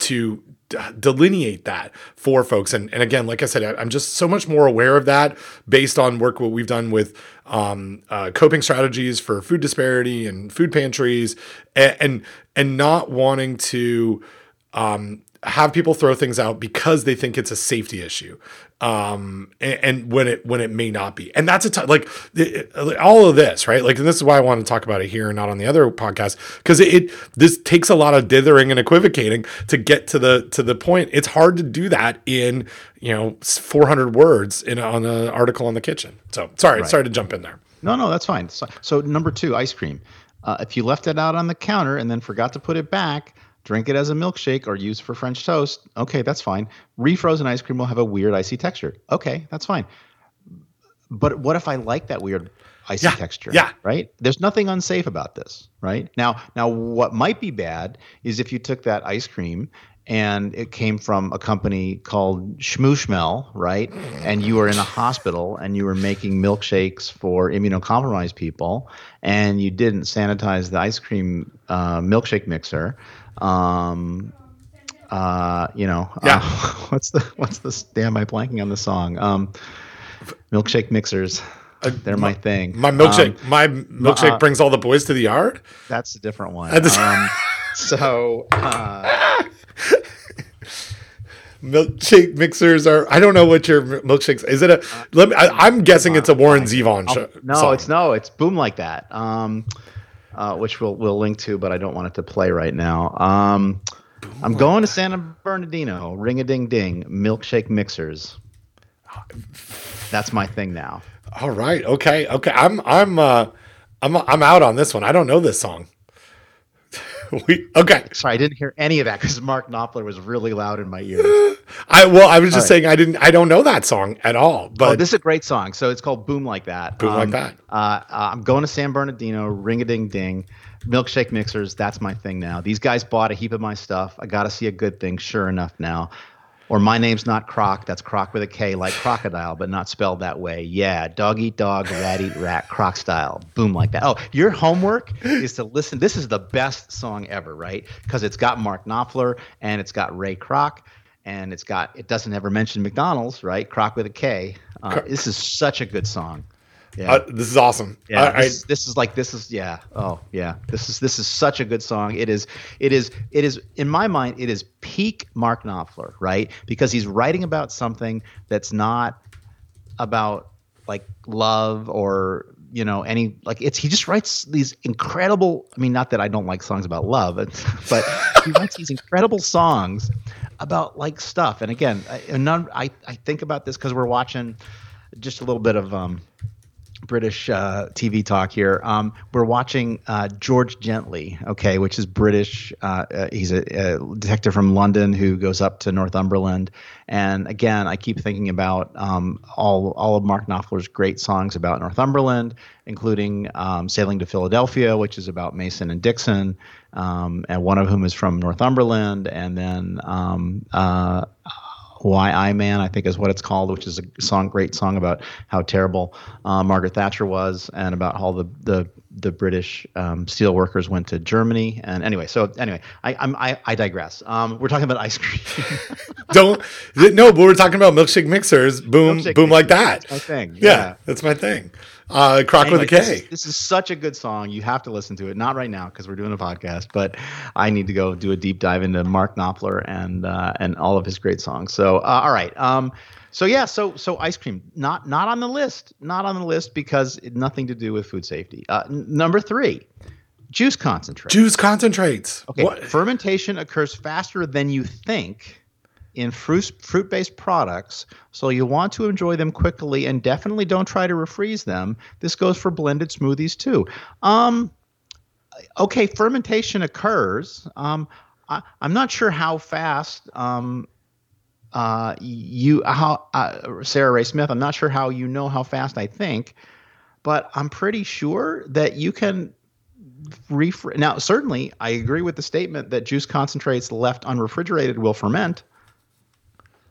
to d- delineate that for folks. And and again, like I said, I, I'm just so much more aware of that based on work what we've done with um, uh, coping strategies for food disparity and food pantries, and and, and not wanting to um, have people throw things out because they think it's a safety issue. Um, and, and when it, when it may not be, and that's a t- like it, it, all of this, right? Like, and this is why I want to talk about it here and not on the other podcast. Cause it, it, this takes a lot of dithering and equivocating to get to the, to the point. It's hard to do that in, you know, four hundred words in on an article on the kitchen. So sorry, right. sorry to jump in there. No, no, that's fine. So, so number two, ice cream. Uh, if you left it out on the counter and then forgot to put it back, drink it as a milkshake or use for French toast. Okay, that's fine. Refrozen ice cream will have a weird icy texture. Okay, that's fine. But what if I like that weird icy yeah, texture? Yeah. Right? There's nothing unsafe about this, right? Now, now what might be bad is if you took that ice cream and it came from a company called Schmooshmel, right? And you were in a hospital and you were making milkshakes for immunocompromised people and you didn't sanitize the ice cream uh, milkshake mixer. Um, uh, you know, yeah. uh, what's the, what's the, damn, I'm blanking on the song. Um, milkshake mixers, uh, they're my, my thing. My milkshake, um, my milkshake uh, brings all the boys to the yard. That's a different one. um, so, uh, milkshake mixers are, I don't know what your milkshakes, is it a, let me, I, I'm guessing it's a Warren Zevon show. No, song. it's no, it's Boom Like That. Um, Uh, which we'll we'll link to, but I don't want it to play right now. Um, I'm going to Santa Bernardino. Ring-a-ding-ding. Milkshake mixers. That's my thing now. All right. Okay. Okay. I'm I'm uh, I'm I'm out on this one. I don't know this song. we, okay. Sorry, I didn't hear any of that because Mark Knopfler was really loud in my ear. I well, I was just all saying right. I didn't. I don't know that song at all. But oh, this is a great song. So it's called "Boom Like That." Boom um, like that. Uh, I'm going to San Bernardino. Ring a ding ding. Milkshake mixers. That's my thing now. These guys bought a heap of my stuff. I got to see a good thing. Sure enough now. Or my name's not Croc. That's Croc with a K, like crocodile, but not spelled that way. Yeah, dog eat dog, rat eat rat, Croc style. Boom like that. Oh, your homework is to listen. This is the best song ever, right? Because it's got Mark Knopfler and it's got Ray Kroc. And it's got, it doesn't ever mention McDonald's, right? Croc with a K. Uh, this is such a good song. Yeah. Uh, this is awesome. Yeah, I, this, I, this is like, this is, yeah. Oh yeah. This is, this is such a good song. It is, it is, it is in my mind, it is peak Mark Knopfler, right? Because he's writing about something that's not about like love or, you know, any, like it's, he just writes these incredible, I mean, not that I don't like songs about love, but he writes these incredible songs about like stuff. And again, I, I, I think about this cause we're watching just a little bit of, um, British uh, T V talk here. Um, we're watching uh, George Gently, okay, which is British. Uh, uh, he's a, a detective from London who goes up to Northumberland. And again, I keep thinking about um, all all of Mark Knopfler's great songs about Northumberland, including um, Sailing to Philadelphia, which is about Mason and Dixon, um, and one of whom is from Northumberland. And then um, uh, Why I Man, I think is what it's called, which is a song, great song about how terrible uh, Margaret Thatcher was and about how the the, the British um, steel workers went to Germany. And anyway, so anyway, I I'm, I, I digress. Um, we're talking about ice cream. Don't no, but we're talking about milkshake mixers. Boom, milkshake boom mixers, like that. That's my thing. Yeah, yeah, that's my thing. Uh, Croc anyway, with a K. This is, this is such a good song. You have to listen to it. Not right now because we're doing a podcast, but I need to go do a deep dive into Mark Knopfler and uh, and all of his great songs. So uh, all right. Um, so yeah. So so ice cream not not on the list. Not on the list because it, nothing to do with food safety. Uh, n- number three, juice concentrates. Juice concentrates. Okay. What? Fermentation occurs faster than you think. in fruit, fruit-based products, so you want to enjoy them quickly and definitely don't try to refreeze them. This goes for blended smoothies too. Um, okay, fermentation occurs. Um, I, I'm not sure how fast um, uh, you how, uh, Sarah Ray Smith, I'm not sure how you know how fast I think, but I'm pretty sure that you can refreeze. Now, certainly I agree with the statement that juice concentrates left unrefrigerated will ferment.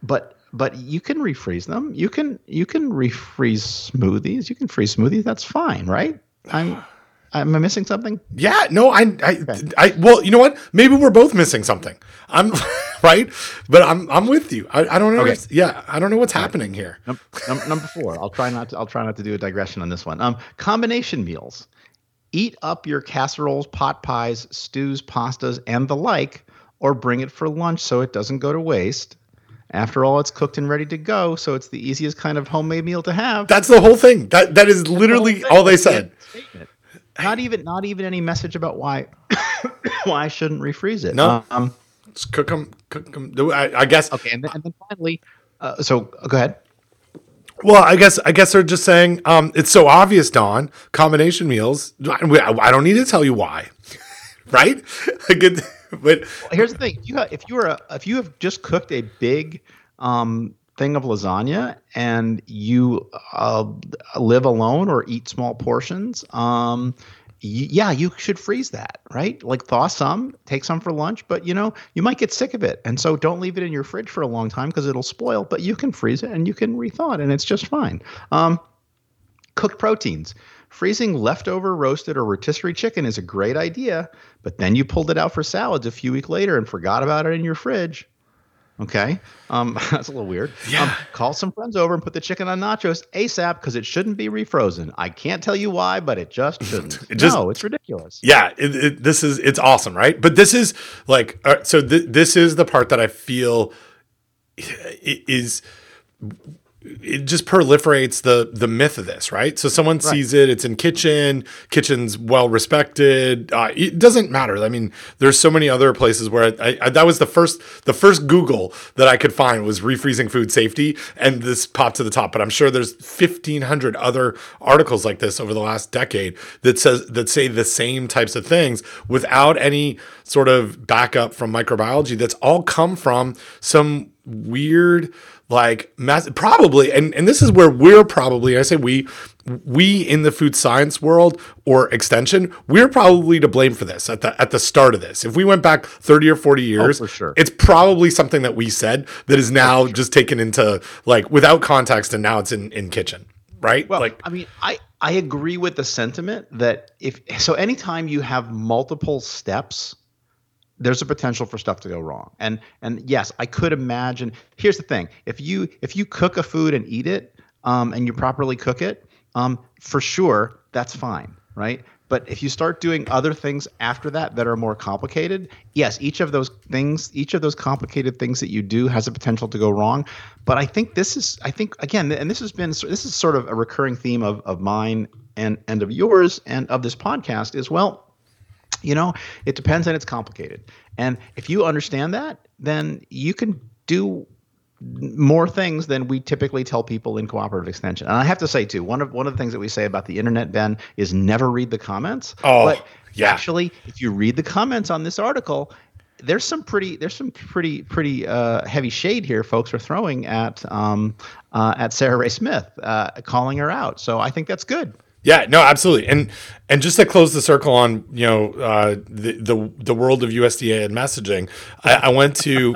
But but you can refreeze them. You can you can refreeze smoothies. You can freeze smoothies. That's fine, right? I'm am I missing something? Yeah. No. I I, okay. I well, you know what? Maybe we're both missing something. I'm right, but I'm I'm with you. I, I don't know. Okay. Yeah, I don't know what's happening here. Num- num- number four. I'll try not to, I'll try not to do a digression on this one. Um, combination meals. Eat up your casseroles, pot pies, stews, pastas, and the like, or bring it for lunch so it doesn't go to waste. After all, it's cooked and ready to go, so it's the easiest kind of homemade meal to have. That's the whole thing. That that is literally all they said. Not even not even any message about why why I shouldn't refreeze it. No, um, just cook them. Cook them. I, I guess. Okay, and then, and then finally, uh, so uh, go ahead. Well, I guess I guess they're just saying um, it's so obvious, Don. Combination meals. I, I don't need to tell you why, right? Like it, but well, here's the thing: if you have, if you were a, if you have just cooked a big um, thing of lasagna and you uh, live alone or eat small portions, um, you, yeah, you should freeze that, right? Like thaw some, take some for lunch, but you know you might get sick of it, and so don't leave it in your fridge for a long time because it'll spoil. But you can freeze it and you can rethaw it, and it's just fine. Um, cooked proteins. Freezing leftover roasted or rotisserie chicken is a great idea, but then you pulled it out for salads a few weeks later and forgot about it in your fridge. Okay, um, that's a little weird. Yeah. Um, call some friends over and put the chicken on nachos ASAP because it shouldn't be refrozen. I can't tell you why, but it just shouldn't. it just, no, it's ridiculous. Yeah, it, it, this is it's awesome, right? But this is like uh, so. Th- this is the part that I feel is. It just proliferates the the myth of this, right? So someone right. sees it, it's in kitchen, kitchen's well-respected. Uh, it doesn't matter. I mean, there's so many other places where I, I, that was the first the first Google that I could find was refreezing food safety, and this popped to the top. But I'm sure there's fifteen hundred other articles like this over the last decade that says that say the same types of things without any sort of backup from microbiology. That's all come from some weird... Like mass, probably, and, and this is where we're probably, I say we, we in the food science world or extension, we're probably to blame for this at the at the start of this. If we went back thirty or forty years, oh, for sure. It's probably something that we said that is now sure. just taken into like without context, and now it's in, in kitchen, right? Well, like I mean, I I agree with the sentiment that if so, anytime you have multiple steps. There's a potential for stuff to go wrong. And and yes, I could imagine. Here's the thing. If you if you cook a food and eat it um, and you properly cook it, um, for sure, that's fine, right? But if you start doing other things after that that are more complicated, yes, each of those things, each of those complicated things that you do has a potential to go wrong. But I think this is – I think, again, and this has been – this is sort of a recurring theme of, of mine and, and of yours and of this podcast is, well – you know, it depends and it's complicated. And if you understand that, then you can do more things than we typically tell people in cooperative extension. And I have to say, too, one of one of the things that we say about the internet, Ben, is never read the comments. Oh, but yeah. Actually, if you read the comments on this article, there's some pretty there's some pretty pretty uh, heavy shade here. Folks are throwing at um, uh, at Sarah Ray Smith, uh, calling her out. So I think that's good. Yeah, no, absolutely. And and just to close the circle on, you know, uh, the, the the world of U S D A and messaging, I, I went to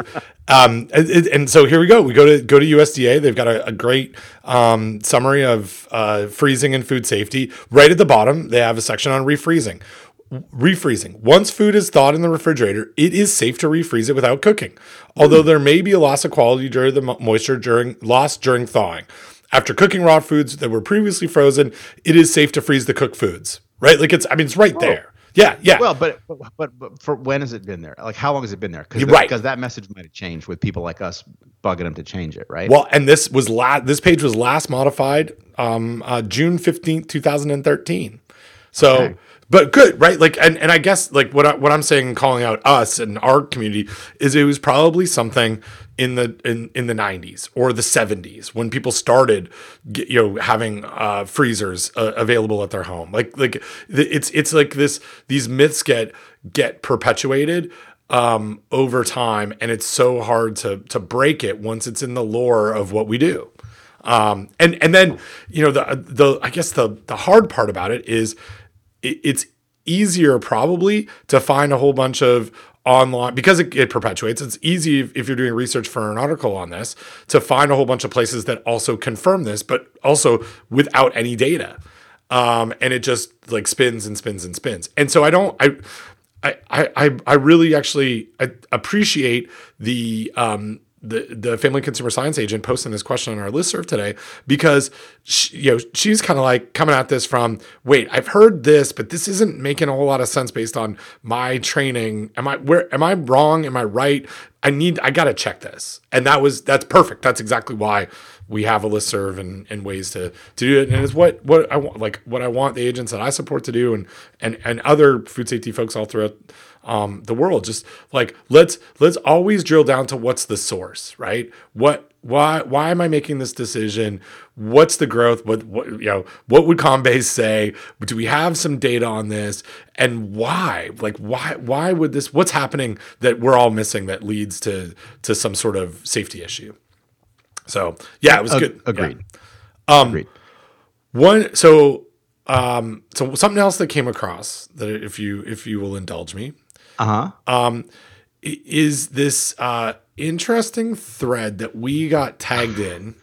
um, and, and so here we go. We go to go to U S D A. They've got a, a great um, summary of uh, freezing and food safety. Right at the bottom, they have a section on refreezing. Refreezing. Once food is thawed in the refrigerator, it is safe to refreeze it without cooking, although there may be a loss of quality during the moisture during loss during thawing. After cooking raw foods that were previously frozen, it is safe to freeze the cooked foods, right? Like it's, I mean, it's right Whoa. there. Yeah, yeah. Well, but, but but for when has it been there? Like how long has it been there? Because the, right. that message might have changed with people like us bugging them to change it, right? Well, and this was la- this page was last modified um, uh, June fifteenth, two thousand thirteen. So, okay. But good, right? Like, and, and I guess like what I, what I'm saying and calling out us and our community is it was probably something in the in, in the nineties or the seventies when people started, you know, having uh, freezers uh, available at their home. Like like it's it's like this these myths get get perpetuated um, over time, and it's so hard to to break it once it's in the lore of what we do. Um, and and then you know the the I guess the the hard part about it is. It's easier probably to find a whole bunch of online because it, it perpetuates. It's easy if you're doing research for an article on this to find a whole bunch of places that also confirm this, but also without any data. Um, and it just like spins and spins and spins. And so I don't, I, I, I, I really actually I appreciate the, um, the the family consumer science agent posting this question on our listserv today because she, you know she's kind of like coming at this from wait I've heard this but this isn't making a whole lot of sense based on my training. Am I where am I wrong? Am I right? I need I gotta check this. And that was that's perfect. That's exactly why we have a listserv and, and ways to to do it. And it's what what I want like what I want the agents that I support to do and and and other food safety folks all throughout Um, the world. Just like let's let's always drill down to what's the source, right? What why why am I making this decision? What's the growth? What what you know? What would ComBase say? Do we have some data on this? And why? Like why why would this? What's happening that we're all missing that leads to to some sort of safety issue? So yeah, it was good. Agreed. Yeah. Um, Agreed. One so um so something else that came across that if you if you will indulge me. Uh-huh. Um, is this uh, interesting thread that we got tagged in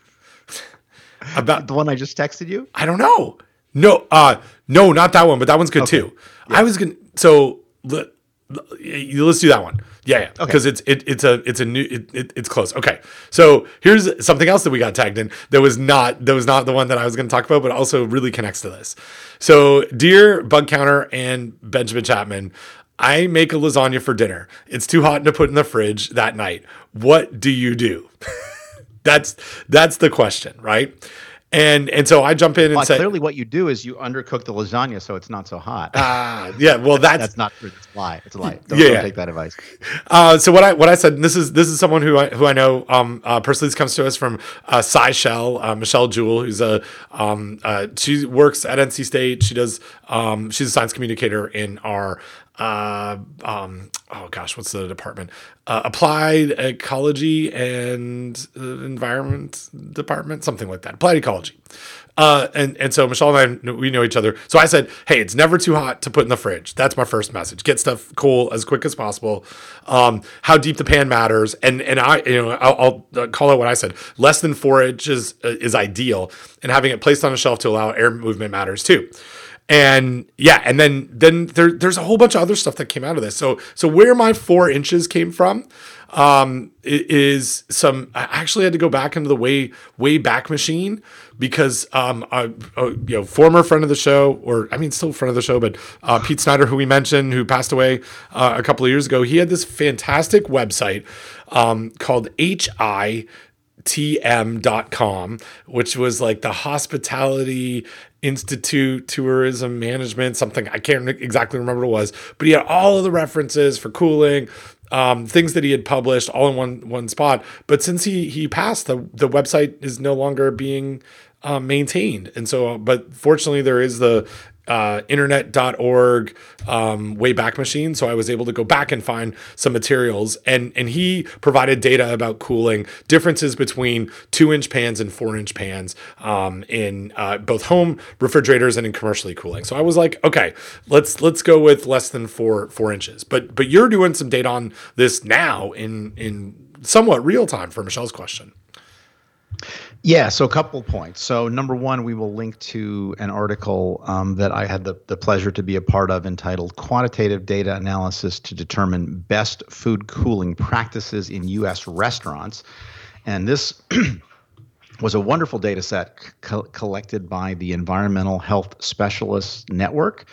about the one I just texted you? I don't know. No, uh, no, not that one, but that one's good okay. too. Yeah. I was gonna so let, let's do that one. Yeah, yeah, because okay. it's it, it's a it's a new it, it, it's close. Okay, so here's something else that we got tagged in that was not that was not the one that I was going to talk about, but also really connects to this. So, dear Bug Counter and Benjamin Chapman. I make a lasagna for dinner. It's too hot to put in the fridge that night. What do you do? that's that's the question, right? And and so I jump in and well, say clearly what you do is you undercook the lasagna so it's not so hot. Ah, yeah. Well, that's that's not true. It's a lie. It's a lie. Don't, yeah, don't yeah. take that advice. Uh, so what I what I said. And this is this is someone who I who I know um, uh, personally. This comes to us from uh, SciShell, uh, Michelle Jewell, who's a um, uh, she works at N C State. She does um, she's a science communicator in our. Uh, um, oh gosh, what's the department? Uh, applied Ecology and uh, Environment Department, something like that. Applied Ecology. Uh, and, and so Michelle and I, we know each other. So I said, hey, it's never too hot to put in the fridge. That's my first message. Get stuff cool as quick as possible. Um, how deep the pan matters. And, and I, you know, I'll, I'll call out what I said. Less than four inches is ideal. And having it placed on a shelf to allow air movement matters too. And yeah, and then then there, there's a whole bunch of other stuff that came out of this. So so where my four inches came from um, is some. I actually had to go back into the way way back machine because um, a, a you know former friend of the show, or I mean still friend of the show, but uh, Pete Snyder, who we mentioned, who passed away uh, a couple of years ago, he had this fantastic website um, called H I T M dot com, which was like the hospitality. Institute tourism management, something I can't exactly remember what it was, but he had all of the references for cooling, um, things that he had published all in one, one spot. But since he, he passed, the, the website is no longer being uh, maintained. And so, but fortunately there is the uh, internet dot org um, Wayback Machine. So I was able to go back and find some materials and, and he provided data about cooling differences between two inch pans and four inch pans um, in uh, both home refrigerators and in commercially cooling. So I was like, okay, let's, let's go with less than four, four inches, but, but you're doing some data on this now in, in somewhat real time for Michelle's question. Yeah, so a couple points. So number one, we will link to an article um, that I had the, the pleasure to be a part of entitled Quantitative Data Analysis to Determine Best Food Cooling Practices in U S Restaurants. And this was a wonderful data set co- collected by the Environmental Health Specialists Network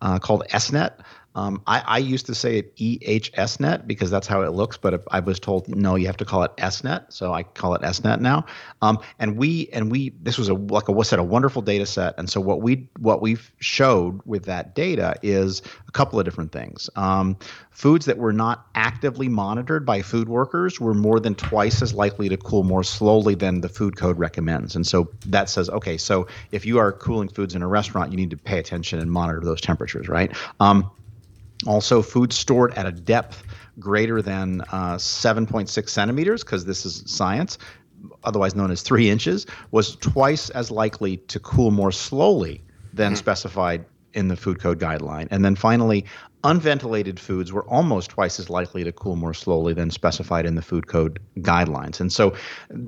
uh, called S N E T. Um, I, I used to say it E H S net because that's how it looks, but I was told, no, you have to call it S net. So I call it S net now. Um, and we, and we, this was a, like I said, a wonderful data set. And so what we, what we've showed with that data is a couple of different things. Um, foods that were not actively monitored by food workers were more than twice as likely to cool more slowly than the food code recommends. And so that says, okay, so if you are cooling foods in a restaurant, you need to pay attention and monitor those temperatures, right? Um, Also, food stored at a depth greater than uh, seven point six centimeters, because this is science, otherwise known as three inches, was twice as likely to cool more slowly than mm-hmm. specified in the food code guideline. And then finally, unventilated foods were almost twice as likely to cool more slowly than specified in the food code guidelines. And so,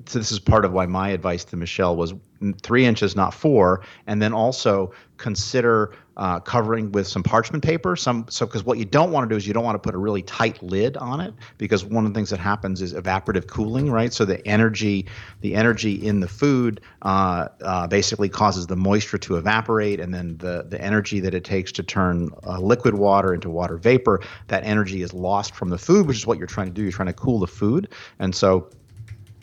so this is part of why my advice to Michelle was three inches, not four. And then also consider uh, covering with some parchment paper. Some so because what you don't want to do is you don't want to put a really tight lid on it, because one of the things that happens is evaporative cooling, right? So the energy, the energy in the food uh, uh, basically causes the moisture to evaporate, and then the the energy that it takes to turn uh, liquid water into water vapor, that energy is lost from the food, which is what you're trying to do. You're trying to cool the food. And so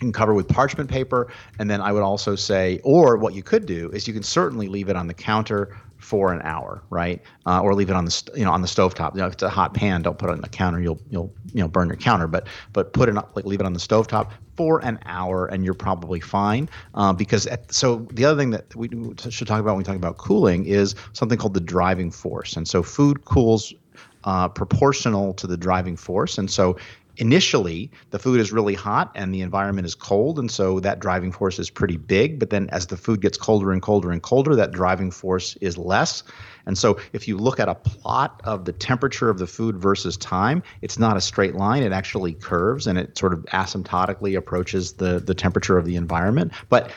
you can cover with parchment paper. And then I would also say, or what you could do is you can certainly leave it on the counter for an hour, right? Uh, or leave it on the st- you know on the stovetop. You know, if it's a hot pan, don't put it on the counter. You'll you'll you know burn your counter. But but put it up, like leave it on the stovetop for an hour, and you're probably fine. Uh, because at, so the other thing that we should talk about when we talk about cooling is something called the driving force. And so food cools uh, proportional to the driving force. And so initially, the food is really hot and the environment is cold, and so that driving force is pretty big. But then as the food gets colder and colder and colder, that driving force is less. And so if you look at a plot of the temperature of the food versus time, it's not a straight line. It actually curves, and it sort of asymptotically approaches the, the temperature of the environment. But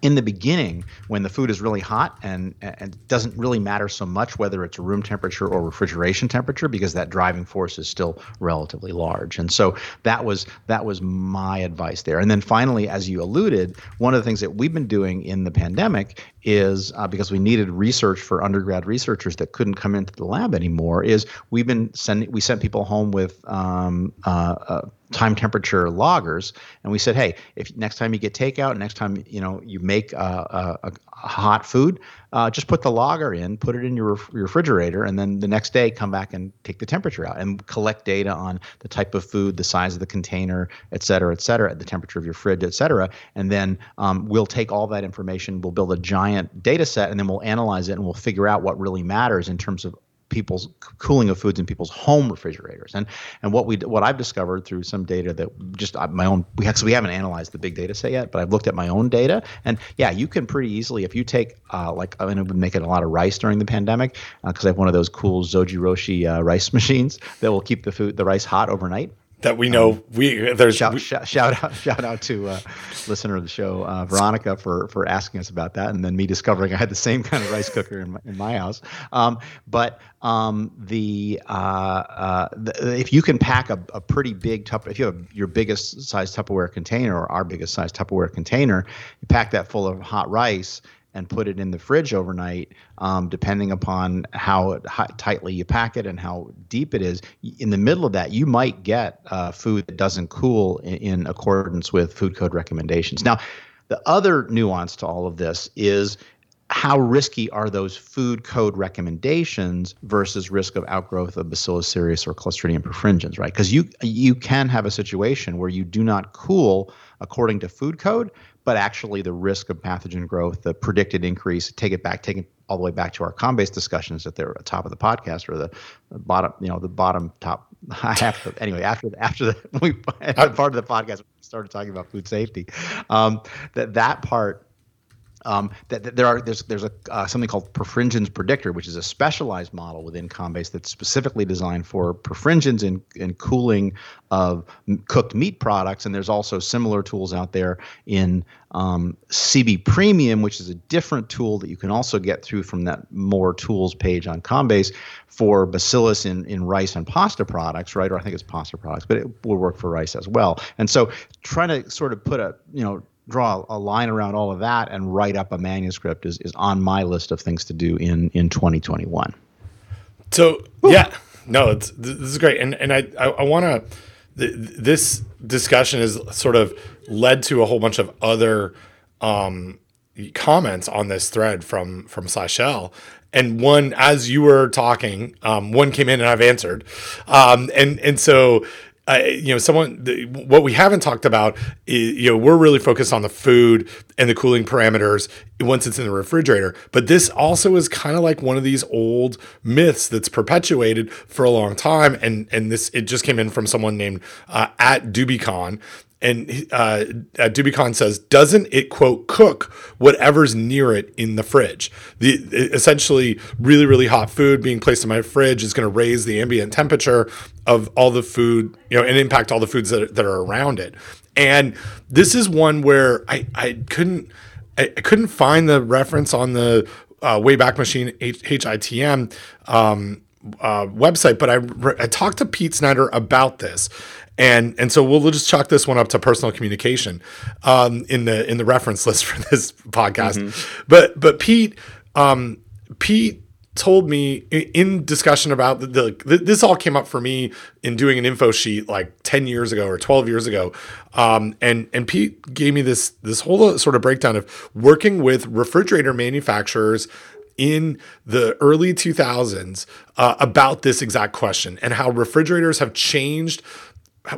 in the beginning, when the food is really hot, and and it doesn't really matter so much whether it's room temperature or refrigeration temperature, because that driving force is still relatively large. And so that was that was my advice there. And then finally, as you alluded, one of the things that we've been doing in the pandemic is uh, because we needed research for undergrad researchers that couldn't come into the lab anymore, is we've been sending we sent people home with um, uh, uh, time temperature loggers, and we said, hey, if next time you get takeout, next time you know you make a, a, a hot food, uh, just put the logger in, put it in your ref- refrigerator, and then the next day come back and take the temperature out and collect data on the type of food, the size of the container, et cetera, et cetera, the temperature of your fridge, et cetera. And then um, we'll take all that information, we'll build a giant data set, and then we'll analyze it, and we'll figure out what really matters in terms of people's cooling of foods in people's home refrigerators. And and what we what I've discovered through some data that just my own we actually we haven't analyzed the big data set yet, but I've looked at my own data, and yeah, you can pretty easily, if you take uh, like I mean, I've been making a lot of rice during the pandemic because uh, I have one of those cool Zojiroshi uh, rice machines that will keep the food the rice hot overnight. That we know um, we there's shout, we, shout, shout out shout out to uh, listener of the show uh, Veronica for for asking us about that, and then me discovering I had the same kind of rice cooker in my, in my house. Um, but um, the, uh, uh, the if you can pack a, a pretty big Tupperware, if you have your biggest size Tupperware container or our biggest size Tupperware container, you pack that full of hot rice and put it in the fridge overnight, um, depending upon how, how tightly you pack it and how deep it is. In the middle of that, you might get uh, food that doesn't cool in, in accordance with food code recommendations. Now, the other nuance to all of this is how risky are those food code recommendations versus risk of outgrowth of Bacillus cereus or Clostridium perfringens, right? Because you you can have a situation where you do not cool according to food code, but actually the risk of pathogen growth, the predicted increase, take it back, take it all the way back to our ComBase discussions at the top of the podcast, or the bottom, you know, the bottom top half. Of, anyway, after after the we part of the podcast we started talking about food safety. Um, that that part. Um, that, that there are there's there's a uh, something called perfringens predictor, which is a specialized model within ComBase that's specifically designed for perfringens in, in cooling of m- cooked meat products. And there's also similar tools out there in um, C B Premium, which is a different tool that you can also get through from that more tools page on ComBase for Bacillus in, in rice and pasta products, right? Or I think it's pasta products, but it will work for rice as well. And so trying to sort of put a you know. draw a line around all of that and write up a manuscript is, is on my list of things to do in, in twenty twenty-one. So Ooh. yeah, no, it's, this is great. And and I, I, I want to, th- this discussion has sort of led to a whole bunch of other um, comments on this thread from, from Seychelles. And one, as you were talking, um, one came in and I've answered. Um, and, and so, Uh, you know, someone, the, what we haven't talked about is, you know, we're really focused on the food and the cooling parameters once it's in the refrigerator. But this also is kind of like one of these old myths that's perpetuated for a long time. And, and this, it just came in from someone named uh, at Dubicon. And uh, Dubicon says, doesn't it, quote, cook whatever's near it in the fridge? The essentially really, really hot food being placed in my fridge is going to raise the ambient temperature of all the food, you know, and impact all the foods that are, that are around it. And this is one where I, I couldn't I, I couldn't find the reference on the uh, Wayback Machine H- HITM um, uh, website, but I, re- I talked to Pete Snyder about this. And and so we'll just chalk this one up to personal communication um, in the in the reference list for this podcast. Mm-hmm. But but Pete um, Pete told me in discussion about the, the this all came up for me in doing an info sheet like ten years ago or twelve years ago. Um, and and Pete gave me this this whole sort of breakdown of working with refrigerator manufacturers in the early two thousands uh, about this exact question and how refrigerators have changed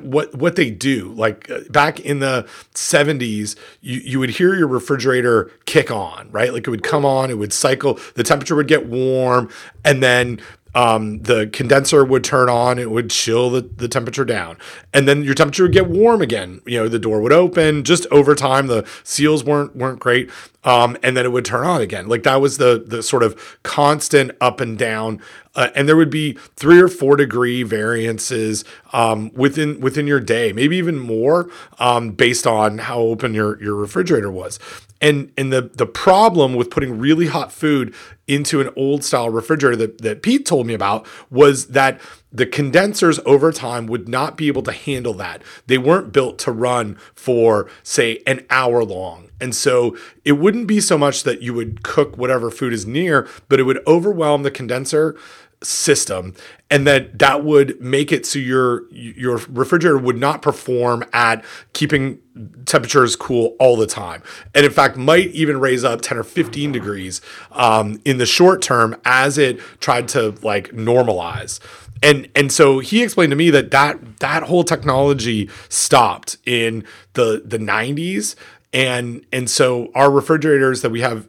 what what they do. Like back in the seventies, you, you would hear your refrigerator kick on, right? Like it would come on, it would cycle, the temperature would get warm, and then um, the condenser would turn on, it would chill the, the temperature down. And then your temperature would get warm again. You know, the door would open. Just over time, the seals weren't weren't great. Um, and then it would turn on again. Like that was the the sort of constant up and down. Uh, and there would be three or four degree variances um, within within your day, maybe even more, um, based on how open your, your refrigerator was. And and the the problem with putting really hot food into an old style refrigerator that, that Pete told me about was that the condensers over time would not be able to handle that. They weren't built to run for, say, an hour long. And so it wouldn't be so much that you would cook whatever food is near, but it would overwhelm the condenser system, and that that would make it so your your refrigerator would not perform at keeping temperatures cool all the time, and in fact might even raise up ten or fifteen degrees um, in the short term as it tried to like normalize. And and so he explained to me that that, that whole technology stopped in the the nineties. And and so our refrigerators that we have,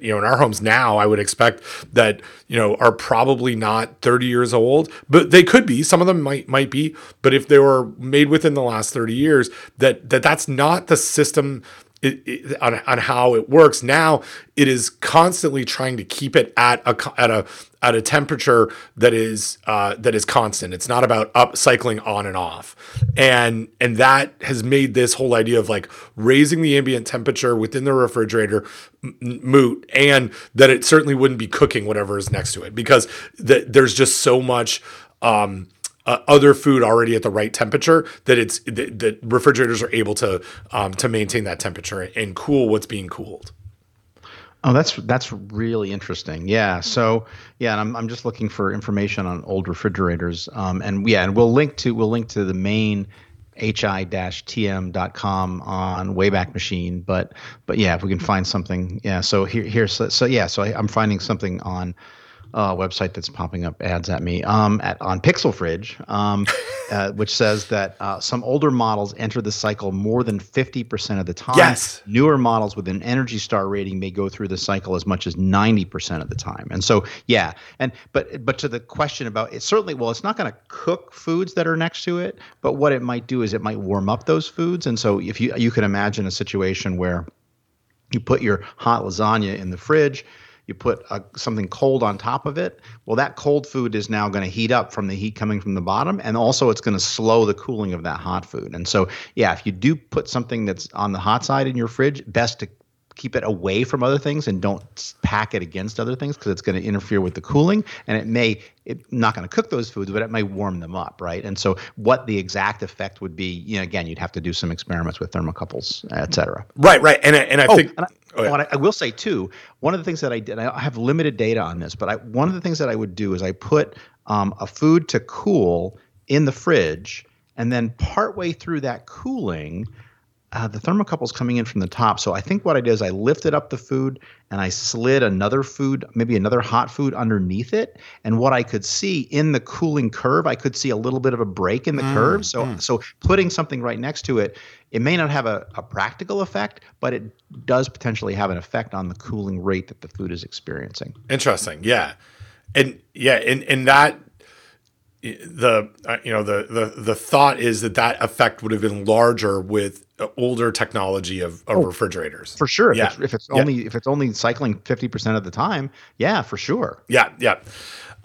you know, in our homes now, I would expect that, you know, are probably not thirty years old, but they could be. Some of them might might be, but if they were made within the last thirty years, that, that that's not the system it, it, on on how it works now. It is constantly trying to keep it at a at a at a temperature that is uh, that is constant. It's not about up cycling on and off, and and that has made this whole idea of like raising the ambient temperature within the refrigerator m- moot, and that it certainly wouldn't be cooking whatever is next to it because th- there's just so much um, uh, other food already at the right temperature that it's th- that refrigerators are able to um, to maintain that temperature and cool what's being cooled. Oh, that's that's really interesting. Yeah. So yeah, and I'm I'm just looking for information on old refrigerators. Um, and yeah, and we'll link to we'll link to the main H I T M dot com on Wayback Machine. But but yeah, if we can find something, yeah. So here here so, so yeah, so I, I'm finding something on a website that's popping up ads at me um at on Pixel Fridge, um, uh, which says that uh, some older models enter the cycle more than fifty percent of the time. Yes. Newer models with an Energy Star rating may go through the cycle as much as ninety percent of the time. And so, yeah, and but but to the question about it, certainly, well, it's not going to cook foods that are next to it, but what it might do is it might warm up those foods. And so, if you you can imagine a situation where you put your hot lasagna in the fridge. You put uh, something cold on top of it. Well, that cold food is now going to heat up from the heat coming from the bottom, and also it's going to slow the cooling of that hot food. And so, yeah, if you do put something that's on the hot side in your fridge, best to keep it away from other things and don't pack it against other things, because it's going to interfere with the cooling, and it may it's not going to cook those foods, but it may warm them up, right? And so what the exact effect would be, you know, again, you'd have to do some experiments with thermocouples, et cetera. Right, right. And I, and I oh, think and I, oh, yeah. well, I will say, too, one of the things that I did, I have limited data on this, but I, one of the things that I would do is I put um, a food to cool in the fridge, and then partway through that cooling, Uh, the thermocouple's coming in from the top. So I think what I did is I lifted up the food and I slid another food, maybe another hot food underneath it. And what I could see in the cooling curve, I could see a little bit of a break in the mm, curve. So mm. so putting something right next to it, it may not have a, a practical effect, but it does potentially have an effect on the cooling rate that the food is experiencing. Interesting. Yeah. And yeah, and, and that the uh, you know the, the the thought is that that effect would have been larger with older technology of, of oh, refrigerators, for sure. Yeah. If it's, if it's yeah. only if it's only cycling fifty percent of the time, yeah, for sure. Yeah, yeah.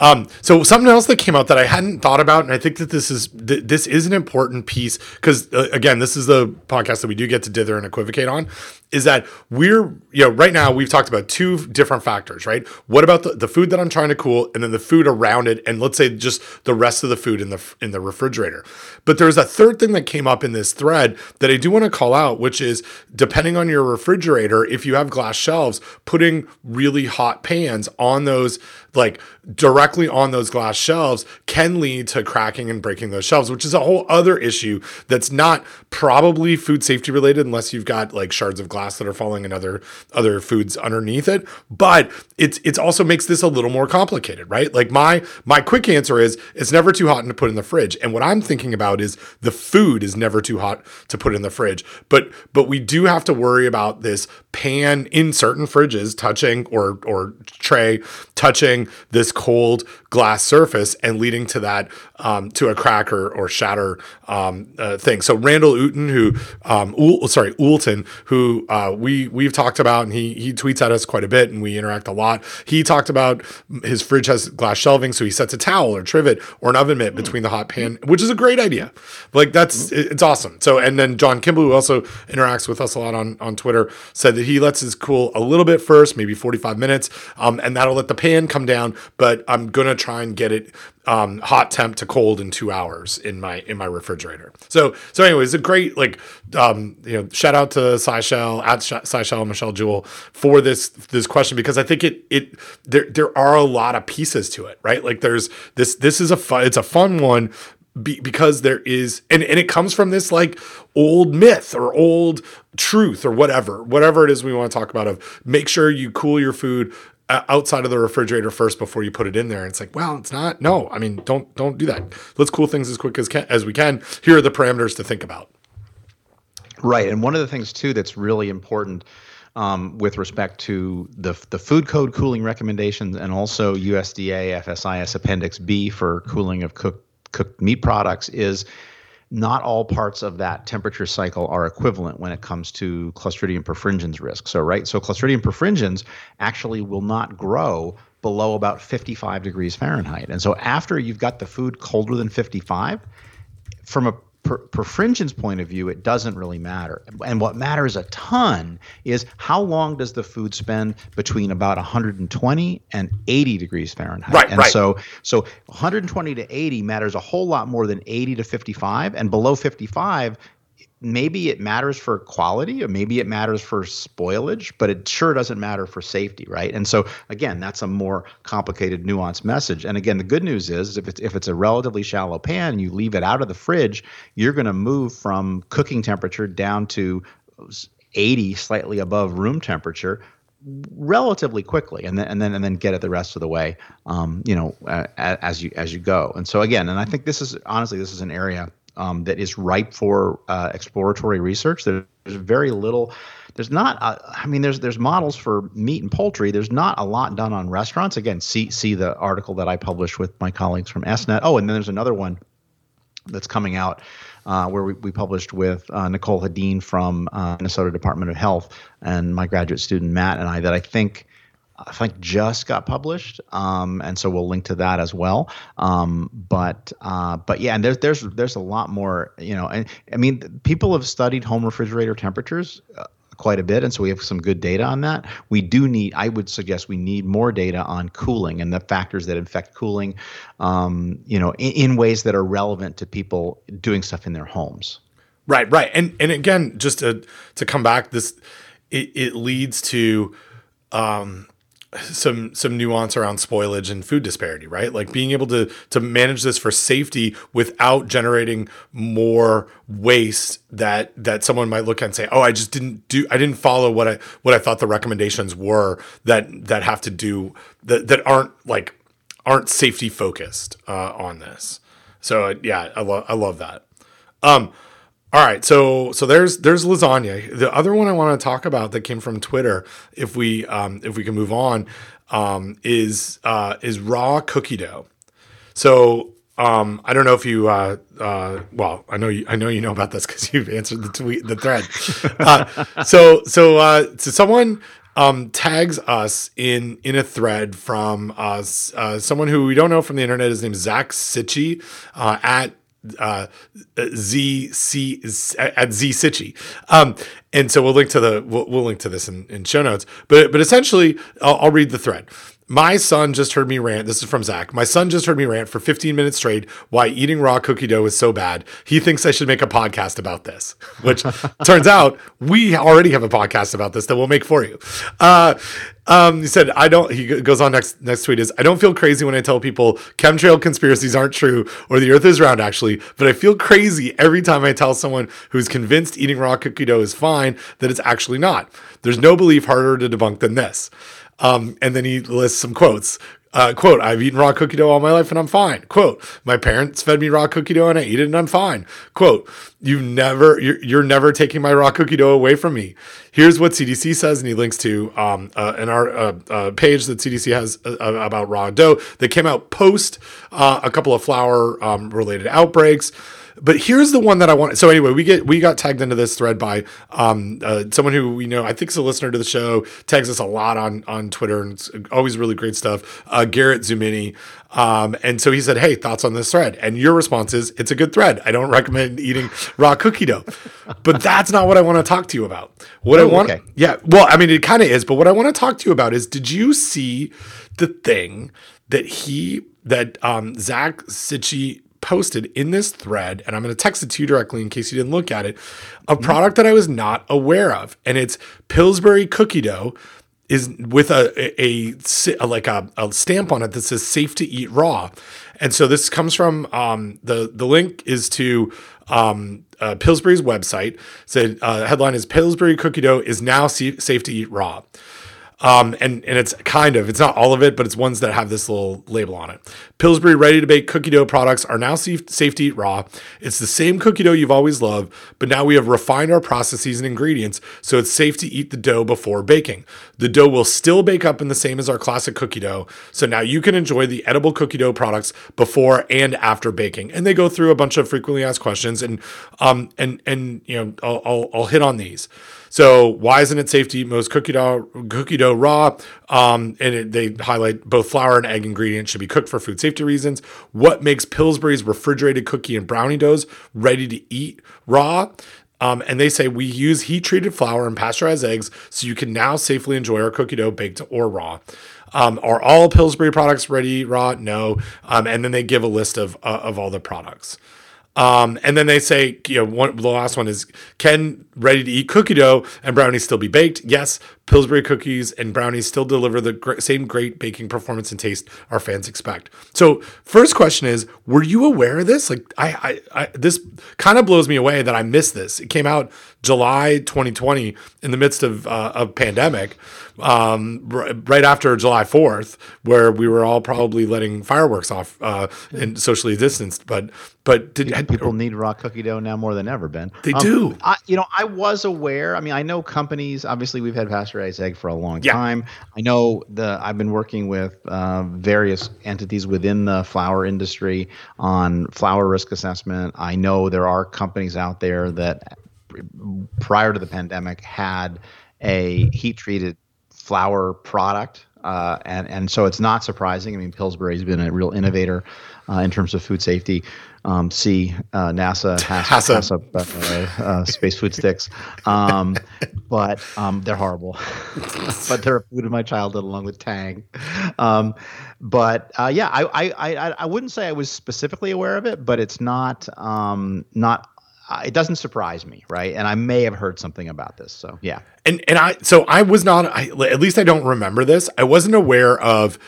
Um, so something else that came out that I hadn't thought about, and I think that this is th- this is an important piece, because uh, again, this is the podcast that we do get to dither and equivocate on, is that we're, you know, right now we've talked about two different factors, right? What about the, the food that I'm trying to cool, and then the food around it, and let's say just the rest of the food in the in the refrigerator. But there's a third thing that came up in this thread that I do want to call out, which is, depending on your refrigerator, if you have glass shelves, putting really hot pans on those, like directly on those glass shelves, can lead to cracking and breaking those shelves, which is a whole other issue that's not probably food safety related, unless you've got like shards of glass that are falling and other other foods underneath it. But it's it's also makes this a little more complicated, right? Like my my quick answer is it's never too hot to put in the fridge. And what I'm thinking about is the food is never too hot to put in the fridge. But but we do have to worry about this pan in certain fridges touching or or tray touching this cold glass surface and leading to that um, to a crack or, or shatter um, uh, thing. So Randall Uton, who um, Ul- sorry Ulton, who Uh, we we've talked about, and he he tweets at us quite a bit, and we interact a lot. He talked about his fridge has glass shelving, so he sets a towel or trivet or an oven mitt between the hot pan, which is a great idea. Like that's it's awesome. So, and then John Kimball, who also interacts with us a lot on, on Twitter, said that he lets his cool a little bit first, maybe forty-five minutes, um, and that'll let the pan come down. But I'm gonna try and get it um, hot temp to cold in two hours in my in my refrigerator. So so anyways, a great like um, you know shout out to SciShell, at Seychelles and Michelle Jewell for this this question, because I think it it there there are a lot of pieces to it, right? Like there's this this is a fun, it's a fun one be, because there is and and it comes from this like old myth or old truth or whatever whatever it is we want to talk about of make sure you cool your food outside of the refrigerator first before you put it in there. And it's like, well, it's not no I mean don't don't do that. Let's cool things as quick as can, as we can. Here are the parameters to think about. Right. And one of the things, too, that's really important um, with respect to the the food code cooling recommendations, and also U S D A F S I S Appendix B for cooling of cooked cooked meat products, is not all parts of that temperature cycle are equivalent when it comes to Clostridium perfringens risk. So, right. So Clostridium perfringens actually will not grow below about fifty-five degrees Fahrenheit. And so after you've got the food colder than fifty-five, from a Per, perfringens point of view, it doesn't really matter. And what matters a ton is how long does the food spend between about one twenty and eighty degrees Fahrenheit. Right, and right. so so one twenty to eighty matters a whole lot more than eighty to fifty-five, and below fifty-five, maybe it matters for quality, or maybe it matters for spoilage, but it sure doesn't matter for safety, right? And so, again, that's a more complicated, nuanced message. And again, the good news is if it's, if it's a relatively shallow pan and you leave it out of the fridge, you're going to move from cooking temperature down to eighty, slightly above room temperature, relatively quickly, and then and then and then get it the rest of the way, um, you know, uh, as you as you go. And so, again, and I think this is honestly this is an area. Um, that is ripe for uh, exploratory research. There's very little. There's not. Uh, I mean, there's there's models for meat and poultry. There's not a lot done on restaurants. Again, see see the article that I published with my colleagues from S N E T. Oh, and then there's another one that's coming out uh, where we, we published with uh, Nicole Hadeen from uh, Minnesota Department of Health, and my graduate student Matt and I, that I think. I think just got published, um, and so we'll link to that as well. Um, but uh, but yeah, and there's there's there's a lot more, you know. And I mean, people have studied home refrigerator temperatures. Uh, quite a bit, and so we have some good data on that. We do need, I would suggest we need more data on cooling and the factors that affect cooling, um, you know, in, in ways that are relevant to people doing stuff in their homes. Right, right. And and again, just to, to come back, this it, it leads to um, some some nuance around spoilage and food disparity, right? Like being able to to manage this for safety without generating more waste that that someone might look at and say, oh, I just didn't do I didn't follow what I what I thought the recommendations were that that have to do that that aren't like aren't safety focused uh, on this. So yeah, I love I love that. Um, All right, so so there's there's lasagna. The other one I want to talk about that came from Twitter, if we um, if we can move on, um, is uh, is raw cookie dough. So um, I don't know if you uh, uh, well I know you I know you know about this because you've answered the tweet the thread. uh, so so uh, so someone um, tags us in in a thread from uh, uh, someone who we don't know from the internet. His name is Zach Sitchi uh, at. Uh, Z C at Z Sitchi, um, and so we'll link to the we'll, we'll link to this in, in show notes. But but essentially, I'll, I'll read the thread. My son just heard me rant. This is from Zach. My son just heard me rant for fifteen minutes straight. Why eating raw cookie dough is so bad. He thinks I should make a podcast about this. Which turns out we already have a podcast about this that we'll make for you. Uh, Um, he said, I don't, he goes on next, next tweet is, I don't feel crazy when I tell people chemtrail conspiracies aren't true or the earth is round actually, but I feel crazy every time I tell someone who's convinced eating raw cookie dough is fine that it's actually not. There's no belief harder to debunk than this. Um, and then he lists some quotes. Uh, quote, I've eaten raw cookie dough all my life and I'm fine. Quote, my parents fed me raw cookie dough and I eat it and I'm fine. Quote, you've never, you're, you're never taking my raw cookie dough away from me. Here's what C D C says. And he links to um, uh, an art, uh, uh, page that C D C has uh, about raw dough that came out post uh, a couple of flour um, related outbreaks. But here's the one that I want. So anyway, we get we got tagged into this thread by um, uh, someone who we know, I think is a listener to the show, tags us a lot on on Twitter, and it's always really great stuff, uh, Garrett Zumini. Um, and so he said, hey, thoughts on this thread? And your response is, it's a good thread. I don't recommend eating raw cookie dough. But that's not what I want to talk to you about. What oh, I want, okay. Yeah, well, I mean, it kind of is. But what I want to talk to you about is, did you see the thing that he, that um, Zach Sitchi posted in this thread, and I'm going to text it to you directly in case you didn't look at it, a product that I was not aware of, and it's Pillsbury cookie dough is with a a, a like a, a stamp on it that says safe to eat raw. And so this comes from um, the the link is to um, uh, Pillsbury's website. Said uh, headline is Pillsbury cookie dough is now safe to eat raw. Um, and, and it's kind of, it's not all of it, but it's ones that have this little label on it. Pillsbury ready-to-bake cookie dough products are now safe to eat raw. It's the same cookie dough you've always loved, but now we have refined our processes and ingredients, so it's safe to eat the dough before baking. The dough will still bake up in the same as our classic cookie dough, so now you can enjoy the edible cookie dough products before and after baking. And they go through a bunch of frequently asked questions, and um and and you know I'll I'll, I'll hit on these. So why isn't it safe to eat most cookie dough, cookie dough raw? Um, and it, they highlight both flour and egg ingredients should be cooked for food safety reasons. What makes Pillsbury's refrigerated cookie and brownie doughs ready to eat raw? Um, and they say we use heat-treated flour and pasteurized eggs, so you can now safely enjoy our cookie dough baked or raw. Um, are all Pillsbury products ready raw? No. Um, and then they give a list of uh, of all the products. Um, and then they say, you know, one, the last one is, can ready-to-eat cookie dough and brownies still be baked? Yes, Pillsbury cookies and brownies still deliver the gr- same great baking performance and taste our fans expect. So first question is, were you aware of this? Like, I, I, I this kind of blows me away that I missed this. It came out July twenty twenty in the midst of uh, of pandemic, um, r- right after July fourth, where we were all probably letting fireworks off uh, and socially distanced. But but did people, people need raw cookie dough now more than ever, Ben? They um, do. I, you know, I was aware. I mean, I know companies. Obviously, we've had pasteurized egg for a long yeah. time. I know the I've been working with uh, various entities within the flour industry on flour risk assessment. I know there are companies out there that prior to the pandemic had a heat-treated flour product Uh, and, and so it's not surprising. I mean, Pillsbury has been a real innovator uh, in terms of food safety. Um, see uh, NASA, has, NASA, NASA uh, uh, space food sticks. Um, but um, they're horrible. But they're a food of my childhood along with Tang. Um, but uh, yeah, I, I I I wouldn't say I was specifically aware of it, but it's not um, not. It doesn't surprise me, right? And I may have heard something about this, so yeah. And and I so I was not. I, at least I don't remember this. I wasn't aware of.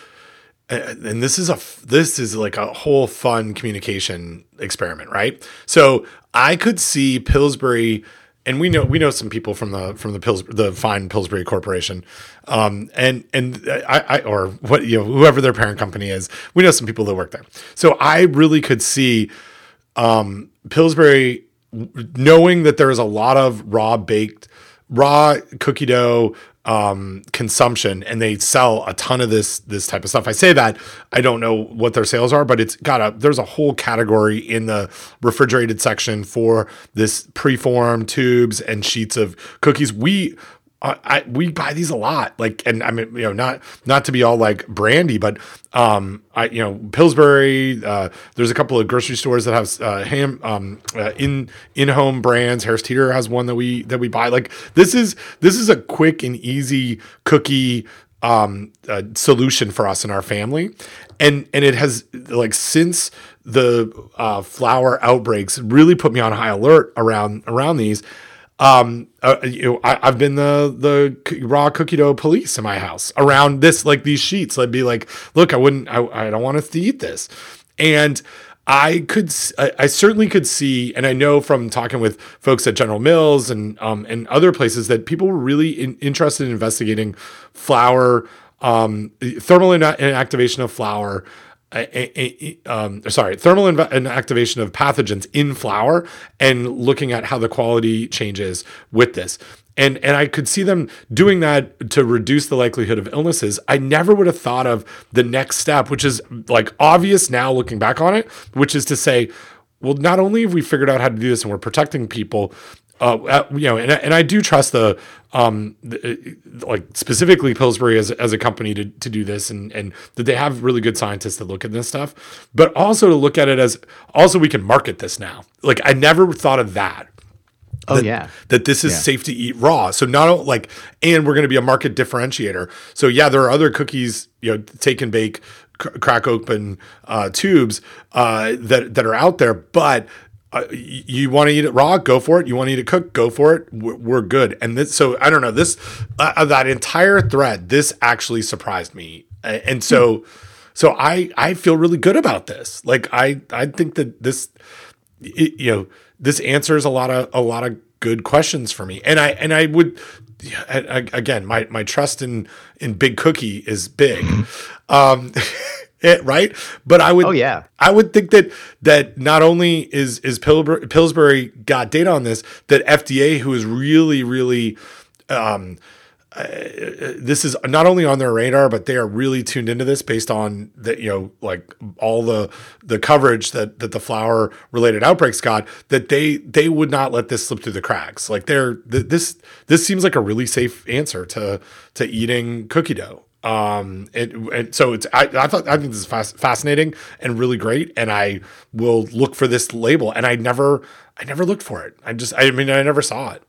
And this is a this is like a whole fun communication experiment, right? So I could see Pillsbury, and we know we know some people from the from the Pills the fine Pillsbury Corporation, um, and and I, I or what you know whoever their parent company is. We know some people that work there, so I really could see um, Pillsbury. Knowing that there is a lot of raw baked, raw cookie dough um, consumption, and they sell a ton of this this type of stuff. I say that I don't know what their sales are, but it's got a there's a whole category in the refrigerated section for this preformed tubes and sheets of cookies. We uh, I, we buy these a lot, like, and I mean, you know, not not to be all like brandy, but um, I you know Pillsbury. Uh, there's a couple of grocery stores that have uh, ham um, uh, in in home brands. Harris Teeter has one that we that we buy. Like this is this is a quick and easy cookie um, uh, solution for us and our family, and and it has like since the uh, flour outbreaks really put me on high alert around around these. Um, uh, you know, I, I've been the, the raw cookie dough police in my house around this, like these sheets. I'd be like, look, I wouldn't, I, I don't want us to eat this. And I could, I, I certainly could see. And I know from talking with folks at General Mills and, um, and other places that people were really in, interested in investigating flour, um, thermal inactivation of flour, Um, sorry, thermal inactivation of pathogens in flour, and looking at how the quality changes with this. And and I could see them doing that to reduce the likelihood of illnesses. I never would have thought of the next step, which is like obvious now looking back on it, which is to say, well, not only have we figured out how to do this and we're protecting people, uh, you know, and and I do trust the um, the, like specifically Pillsbury as as a company to to do this, and and that they have really good scientists that look at this stuff, but also to look at it as also we can market this now. Like I never thought of that. Oh that, yeah, that this is yeah. safe to eat raw. So not like, and we're going to be a market differentiator. So yeah, there are other cookies, you know, take and bake, cr- crack open uh, tubes uh, that that are out there, but. Uh, you want to eat it raw? Go for it. You want to eat it cooked? Go for it. We're, we're good. And this, so I don't know this, uh, that entire thread, this actually surprised me. And so, so I, I feel really good about this. Like I, I think that this, it, you know, this answers a lot of, a lot of good questions for me. And I, and I would, I, I, again, my, my trust in, in Big Cookie is big. Um, It, right, but I would, oh, yeah. I would think that that not only is is Pillsbury, Pillsbury got data on this, that F D A, who is really, really, um, uh, this is not only on their radar, but they are really tuned into this based on that, you know, like all the the coverage that that the flour related outbreaks got. That they they would not let this slip through the cracks. Like they're th- this this seems like a really safe answer to to eating cookie dough. Um, it, and so it's, I, I thought, I think this is fas- fascinating and really great. And I will look for this label, and I never, I never looked for it. I just, I mean, I never saw it.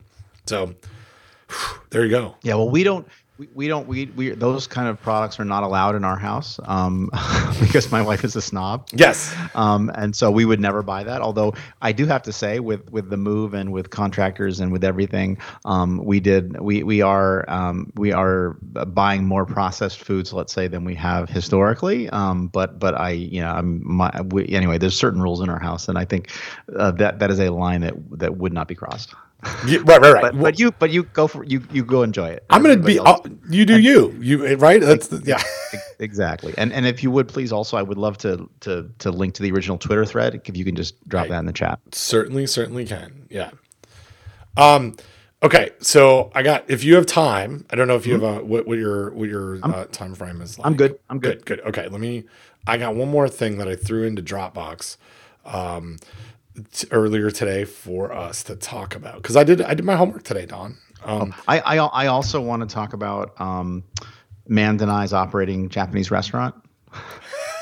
So whew, there you go. Yeah. Well, we don't, we, we don't, we, we, those kind of products are not allowed in our house. Um, because my wife is a snob. Yes. Um, and so we would never buy that. Although I do have to say with, with the move and with contractors and with everything, um, we did, we, we are, um, we are buying more processed foods, let's say, than we have historically. Um, but, but I, you know, I'm my, we, anyway, there's certain rules in our house. And I think uh, that, that is a line that, that would not be crossed. Yeah, right, right, right. But, well, but you, but you go for you. You go enjoy it. I'm gonna be. I'll, you do and, you. You right. That's the, yeah. Exactly. And and if you would please, also, I would love to to to link to the original Twitter thread. If you can just drop right. that in the chat. Certainly, certainly can. Yeah. Um. Okay. So I got. If you have time, I don't know if you mm-hmm. have a, what what your what your uh, time frame is. Like. I'm good. I'm good. good. Good. Okay. Let me. I got one more thing that I threw into Dropbox. Um. T- earlier today for us to talk about, because I did I did my homework today, Don. Um, oh, I, I I also want to talk about um, Mandanai's operating Japanese restaurant?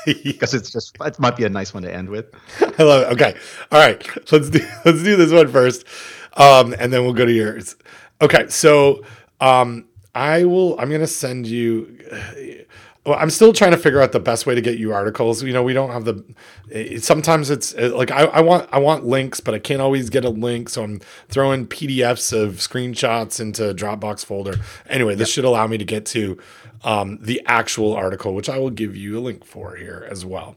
Because it's just, it might be a nice one to end with. I love it. Okay. All right. Let's do, let's do this one first. Um, and then we'll go to yours. Okay. So um, I will, I'm going to send you, well, I'm still trying to figure out the best way to get you articles. You know, we don't have the, it, sometimes it's it, like, I, I want, I want links, but I can't always get a link. So I'm throwing P D Fs of screenshots into a Dropbox folder. Anyway, this yep. should allow me to get to um, the actual article, which I will give you a link for here as well.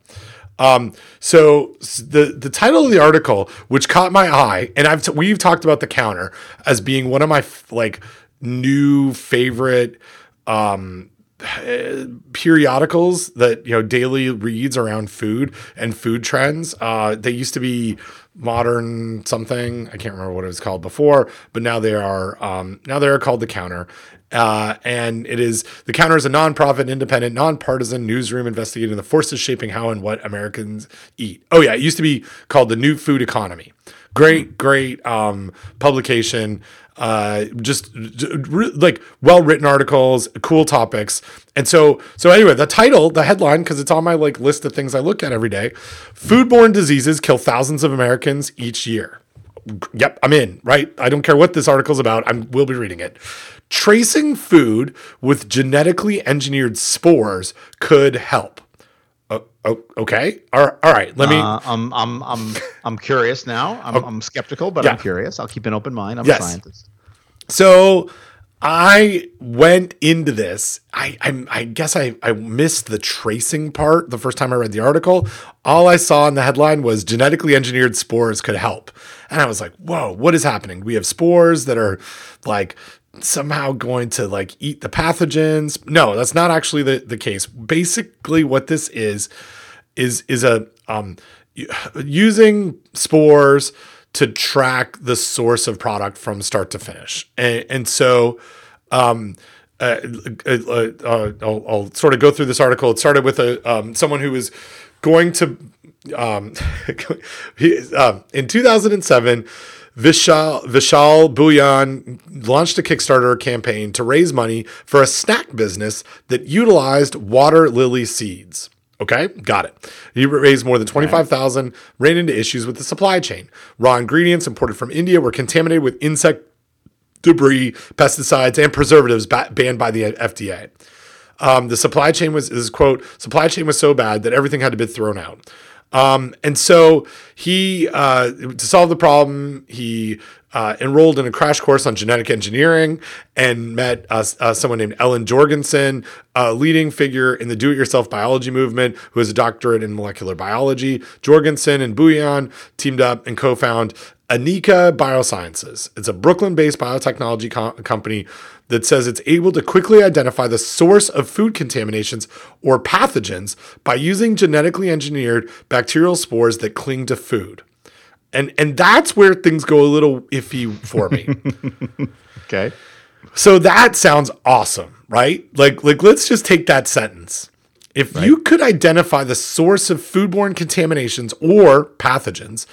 Um, so the, the title of the article, which caught my eye, and I've, t- we've talked about the counter as being one of my f- like new favorite, um, periodicals that, you know, daily reads around food and food trends. Uh, they used to be Modern something. I can't remember what it was called before, but now they are, um, now they are called The Counter. Uh, and it is, The Counter is a nonprofit, independent, nonpartisan newsroom investigating the forces shaping how and what Americans eat. Oh yeah. It used to be called The New Food Economy. Great, great, um, publication. Uh, just re- like well-written articles, cool topics. And so, so anyway, the title, the headline, cause it's on my like list of things I look at every day, foodborne diseases kill thousands of Americans each year. Yep. I'm in, right? I don't care what this article's about. I will be reading it. Tracing food with genetically engineered spores could help. Oh, oh, okay. All right. Let me. Uh, I'm, I'm, I'm, I'm curious now. I'm, oh. I'm skeptical, but yeah. I'm curious. I'll keep an open mind. I'm yes. a scientist. So I went into this. I, I, I guess I, I missed the tracing part the first time I read the article. All I saw in the headline was genetically engineered spores could help. And I was like, whoa, what is happening? We have spores that are like somehow going to like eat the pathogens. No, that's not actually the, the case. Basically what this is, is, is a, um, using spores to track the source of product from start to finish. And, and so, um, uh, uh, uh, uh I'll, I'll sort of go through this article. It started with a, um, someone who was going to, um, um, in two thousand seven, Vishal, Vishal Bhuyan launched a Kickstarter campaign to raise money for a snack business that utilized water lily seeds. Okay, got it. He raised more than twenty-five thousand dollars, ran into issues with the supply chain. Raw ingredients imported from India were contaminated with insect debris, pesticides, and preservatives ba- banned by the F D A. Um, the supply chain was, this is quote, supply chain was so bad that everything had to be thrown out. Um, and so he, uh, to solve the problem, he, uh, enrolled in a crash course on genetic engineering and met, uh, uh someone named Ellen Jorgensen, a leading figure in the do-it-yourself biology movement, who has a doctorate in molecular biology. Jorgensen and Bouillon teamed up and co-founded Anika Biosciences. It's a Brooklyn-based biotechnology co- company that says it's able to quickly identify the source of food contaminations or pathogens by using genetically engineered bacterial spores that cling to food. And and that's where things go a little iffy for me. Okay. So that sounds awesome, right? Like, like let's just take that sentence. If right. you could identify the source of foodborne contaminations or pathogens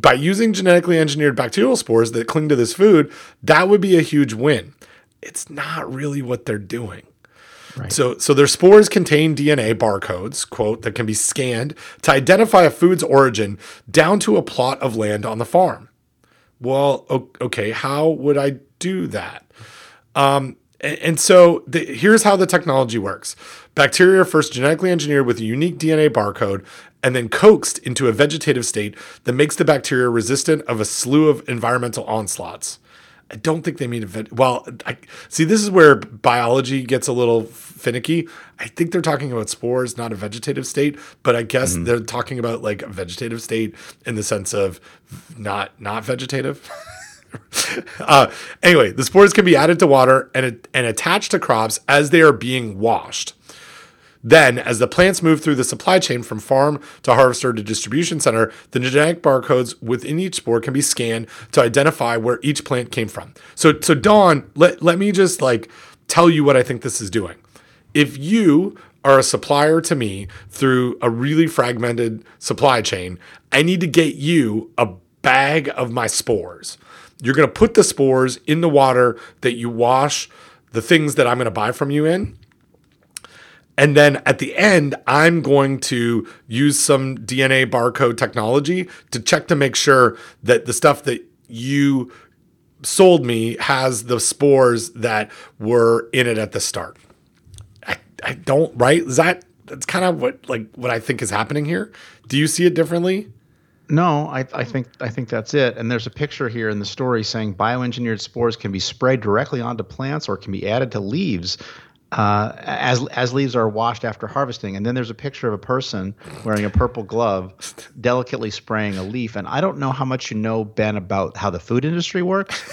by using genetically engineered bacterial spores that cling to this food, that would be a huge win. It's not really what they're doing. Right. So, so their spores contain D N A barcodes, quote, that can be scanned to identify a food's origin down to a plot of land on the farm. Well, okay, how would I do that? Um, and, and so the, here's how the technology works. Bacteria are first genetically engineered with a unique D N A barcode and then coaxed into a vegetative state that makes the bacteria resistant of a slew of environmental onslaughts. I don't think they mean a vet. Well, I, see, this is where biology gets a little finicky. I think they're talking about spores, not a vegetative state, but I guess mm-hmm. they're talking about like a vegetative state in the sense of not not vegetative. uh, anyway, the spores can be added to water and and attached to crops as they are being washed. Then, as the plants move through the supply chain from farm to harvester to distribution center, the genetic barcodes within each spore can be scanned to identify where each plant came from. So, so Dawn, let, let me just like tell you what I think this is doing. If you are a supplier to me through a really fragmented supply chain, I need to get you a bag of my spores. You're going to put the spores in the water that you wash the things that I'm going to buy from you in. And then at the end, I'm going to use some D N A barcode technology to check to make sure that the stuff that you sold me has the spores that were in it at the start. I, I don't, right? Is that, that's kind of what, like, what I think is happening here. Do you see it differently? No, I, I think I think that's it. And there's a picture here in the story saying bioengineered spores can be sprayed directly onto plants or can be added to leaves uh, as as leaves are washed after harvesting. And then there's a picture of a person wearing a purple glove delicately spraying a leaf. And I don't know how much you know, Ben, about how the food industry works.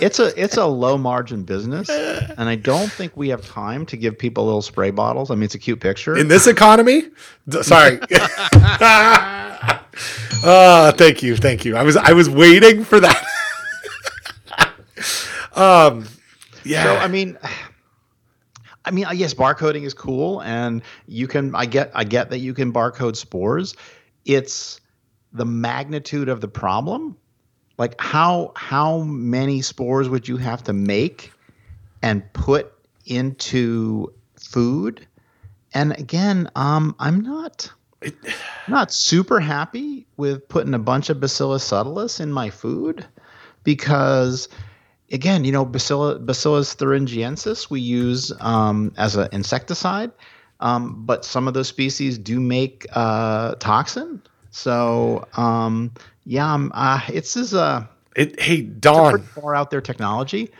It's a it's a low margin business, and I don't think we have time to give people little spray bottles. I mean, it's a cute picture. In this economy? Sorry. Ah, uh, thank you, thank you. I was I was waiting for that. um, yeah. So I mean, I mean, yes, barcoding is cool, and you can. I get, I get that you can barcode spores. It's the magnitude of the problem. Like how how many spores would you have to make and put into food? And again, um, I'm not. It, not super happy with putting a bunch of Bacillus subtilis in my food because, again, you know, Bacillus, Bacillus thuringiensis we use um, as an insecticide, um, but some of those species do make uh, toxin. So, um, yeah, um, uh, it's is a it. Hey, Don, it's a pretty far out there technology,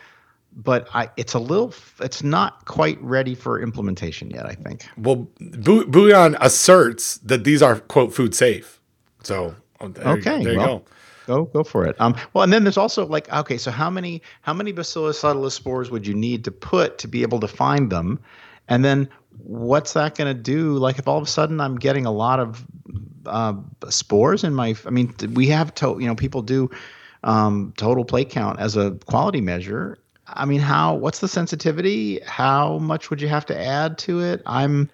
but I, it's a little, it's not quite ready for implementation yet, I think. Well, Bhuyan asserts that these are, quote, food safe. So oh, there okay, you, there well, you go. Go, go for it. Um, well, and then there's also like, okay, so how many, how many Bacillus subtilis spores would you need to put to be able to find them? And then what's that going to do? Like if all of a sudden I'm getting a lot of uh, spores in my, I mean, we have to, you know, people do um, total plate count as a quality measure. I mean, how? What's the sensitivity? How much would you have to add to it? I'm.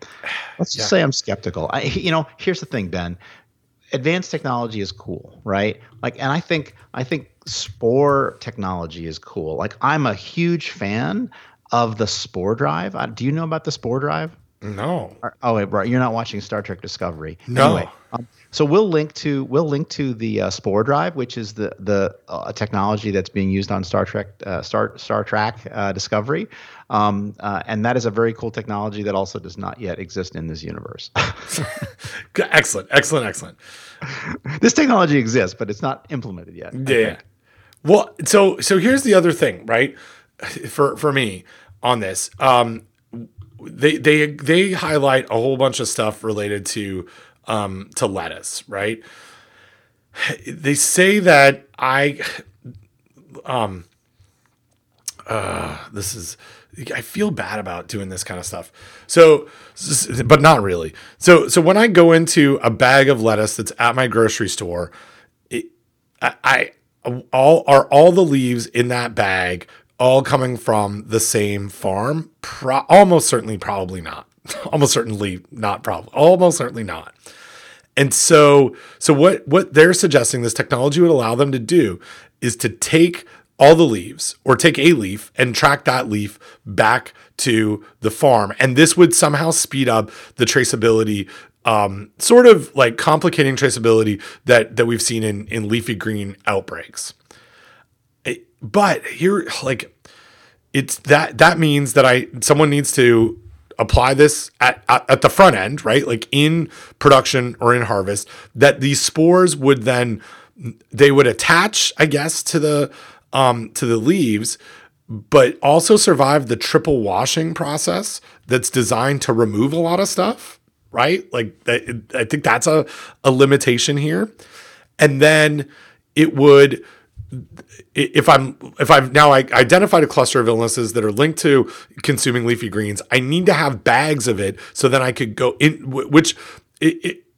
Let's just yeah. say I'm skeptical. I, you know, here's the thing, Ben. Advanced technology is cool, right? Like, and I think I think spore technology is cool. Like, I'm a huge fan of the spore drive. I, do you know about the spore drive? No. Or, oh, wait, bro, you're not watching Star Trek Discovery. No. Anyway, um, so we'll link to we'll link to the uh, Spore Drive, which is the the uh, technology that's being used on Star Trek uh, Star Star Trek uh, Discovery, um, uh, and that is a very cool technology that also does not yet exist in this universe. Excellent, excellent, excellent. This technology exists, but it's not implemented yet. Yeah. Well, so so here's the other thing, right? For for me on this, um, they they they highlight a whole bunch of stuff related to. Um, to lettuce, right? They say that I, um, uh, this is, I feel bad about doing this kind of stuff. So, but not really. So, so when I go into a bag of lettuce that's at my grocery store, it, I, I all are all the leaves in that bag all coming from the same farm? Pro- almost certainly, probably not. Almost certainly not. Probably, almost certainly not. And so, so what, what they're suggesting this technology would allow them to do is to take all the leaves or take a leaf and track that leaf back to the farm. And this would somehow speed up the traceability, um, sort of like complicating traceability that, that we've seen in, in leafy green outbreaks. It, but here, like it's that, that means that I, someone needs to apply this at, at, at the front end, right? Like in production or in harvest, that these spores would then, they would attach, I guess, to the, um, to the leaves, but also survive the triple washing process that's designed to remove a lot of stuff, right? Like that, I think that's a, a limitation here. And then it would, If I'm, if I've now I identified a cluster of illnesses that are linked to consuming leafy greens, I need to have bags of it so that I could go in, which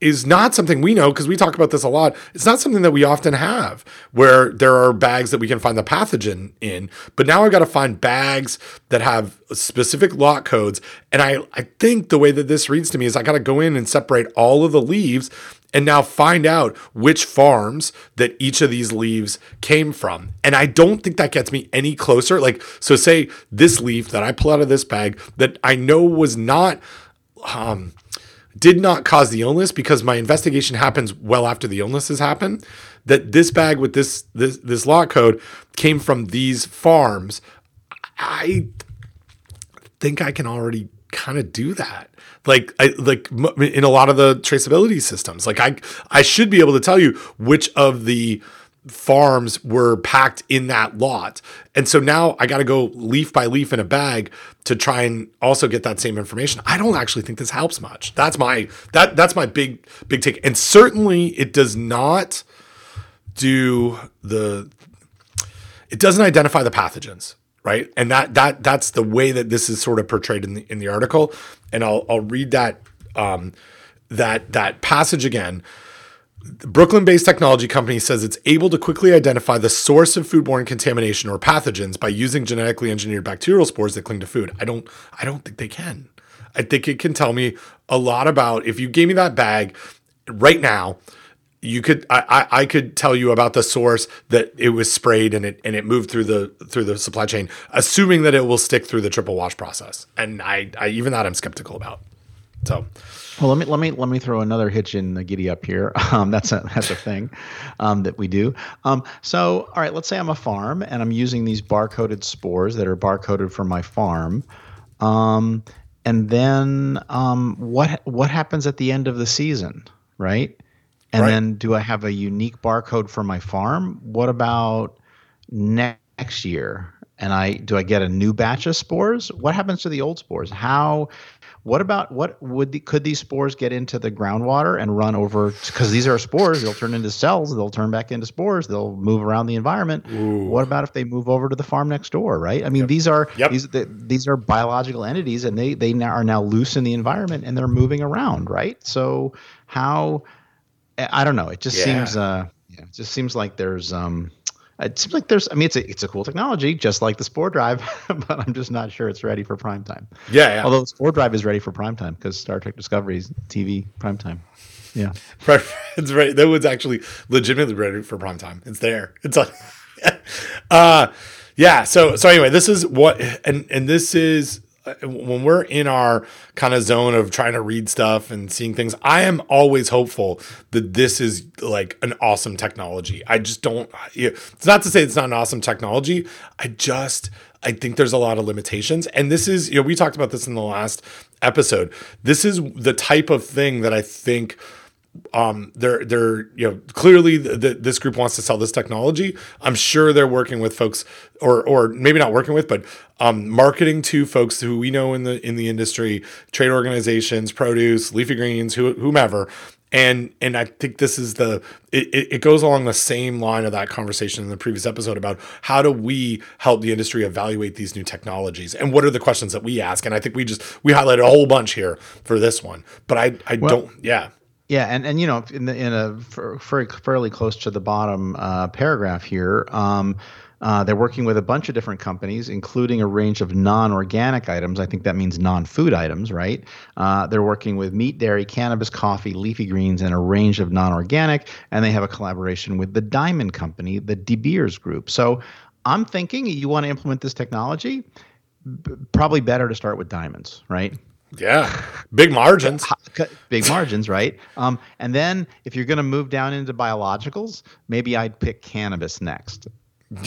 is not something we know because we talk about this a lot. It's not something that we often have where there are bags that we can find the pathogen in, but now I've got to find bags that have specific lot codes. And I, I think the way that this reads to me is I got to go in and separate all of the leaves and now find out which farms that each of these leaves came from. And I don't think that gets me any closer. Like, so say this leaf that I pull out of this bag that I know was not um, did not cause the illness, because my investigation happens well after the illness has happened, that this bag with this this this lot code came from these farms, I think I can already kind of do that. Like, I, like in a lot of the traceability systems, like I, I should be able to tell you which of the farms were packed in that lot. And so now I got to go leaf by leaf in a bag to try and also get that same information. I don't actually think this helps much. That's my, that that's my big, big take. And certainly it does not do the, it doesn't identify the pathogens. Right. And that, that, that's the way that this is sort of portrayed in the, in the article. And I'll, I'll read that, um, that, that passage again. The Brooklyn-based technology company says it's able to quickly identify the source of foodborne contamination or pathogens by using genetically engineered bacterial spores that cling to food. I don't, I don't think they can. I think it can tell me a lot about, if you gave me that bag right now, you could, I, I could tell you about the source that it was sprayed and it and it moved through the through the supply chain, assuming that it will stick through the triple wash process. And I, I even that I'm skeptical about. So, well, let me let me let me throw another hitch in the giddy up here. Um, that's a that's a thing um, that we do. Um, so, all right, let's say I'm a farm and I'm using these barcoded spores that are barcoded for my farm. Um, and then um, what what happens at the end of the season, right? And right. Then do I have a unique barcode for my farm? What about next year? And I do I get a new batch of spores? What happens to the old spores? How what about what would the, could these spores get into the groundwater and run over, because these are spores, they'll turn into cells, they'll turn back into spores, they'll move around the environment. Ooh. What about if they move over to the farm next door, right? I mean, yep. these are yep. these the, these are biological entities and they they now are now loose in the environment and they're moving around, right? So how I don't know. It just yeah. seems, uh, yeah, it just seems like there's, um, it seems like there's, I mean, it's a, it's a cool technology, just like the Spore Drive, but I'm just not sure it's ready for prime time. Yeah. yeah. Although the Spore Drive is ready for prime time because Star Trek Discovery's T V prime time. Yeah. Right. It's right. That one's actually legitimately ready for prime time. It's there. It's like, uh, yeah. So, so anyway, this is what, and, and this is, when we're in our kind of zone of trying to read stuff and seeing things, I am always hopeful that this is like an awesome technology. I just don't, it's not to say it's not an awesome technology. I just, I think there's a lot of limitations. And this is, you know, we talked about this in the last episode. This is the type of thing that I think um, they're, they're, you know, clearly the, the, this group wants to sell this technology. I'm sure they're working with folks or, or maybe not working with, but, um, marketing to folks who we know in the, in the industry, trade organizations, produce, leafy greens, who, whomever. And, and I think this is the, it, it goes along the same line of that conversation in the previous episode about how do we help the industry evaluate these new technologies and what are the questions that we ask? And I think we just, we highlighted a whole bunch here for this one, but I, I well, don't, yeah. Yeah, and, and you know, in the, in a very fairly close to the bottom uh, paragraph here, um, uh, they're working with a bunch of different companies, including a range of non-organic items. I think that means non-food items, right? Uh, they're working with meat, dairy, cannabis, coffee, leafy greens, and a range of non-organic, and they have a collaboration with the Diamond Company, the De Beers Group. So I'm thinking you want to implement this technology, b- probably better to start with diamonds, right? Yeah. Big margins. Big margins, right? Um, and then if you're going to move down into biologicals, maybe I'd pick cannabis next.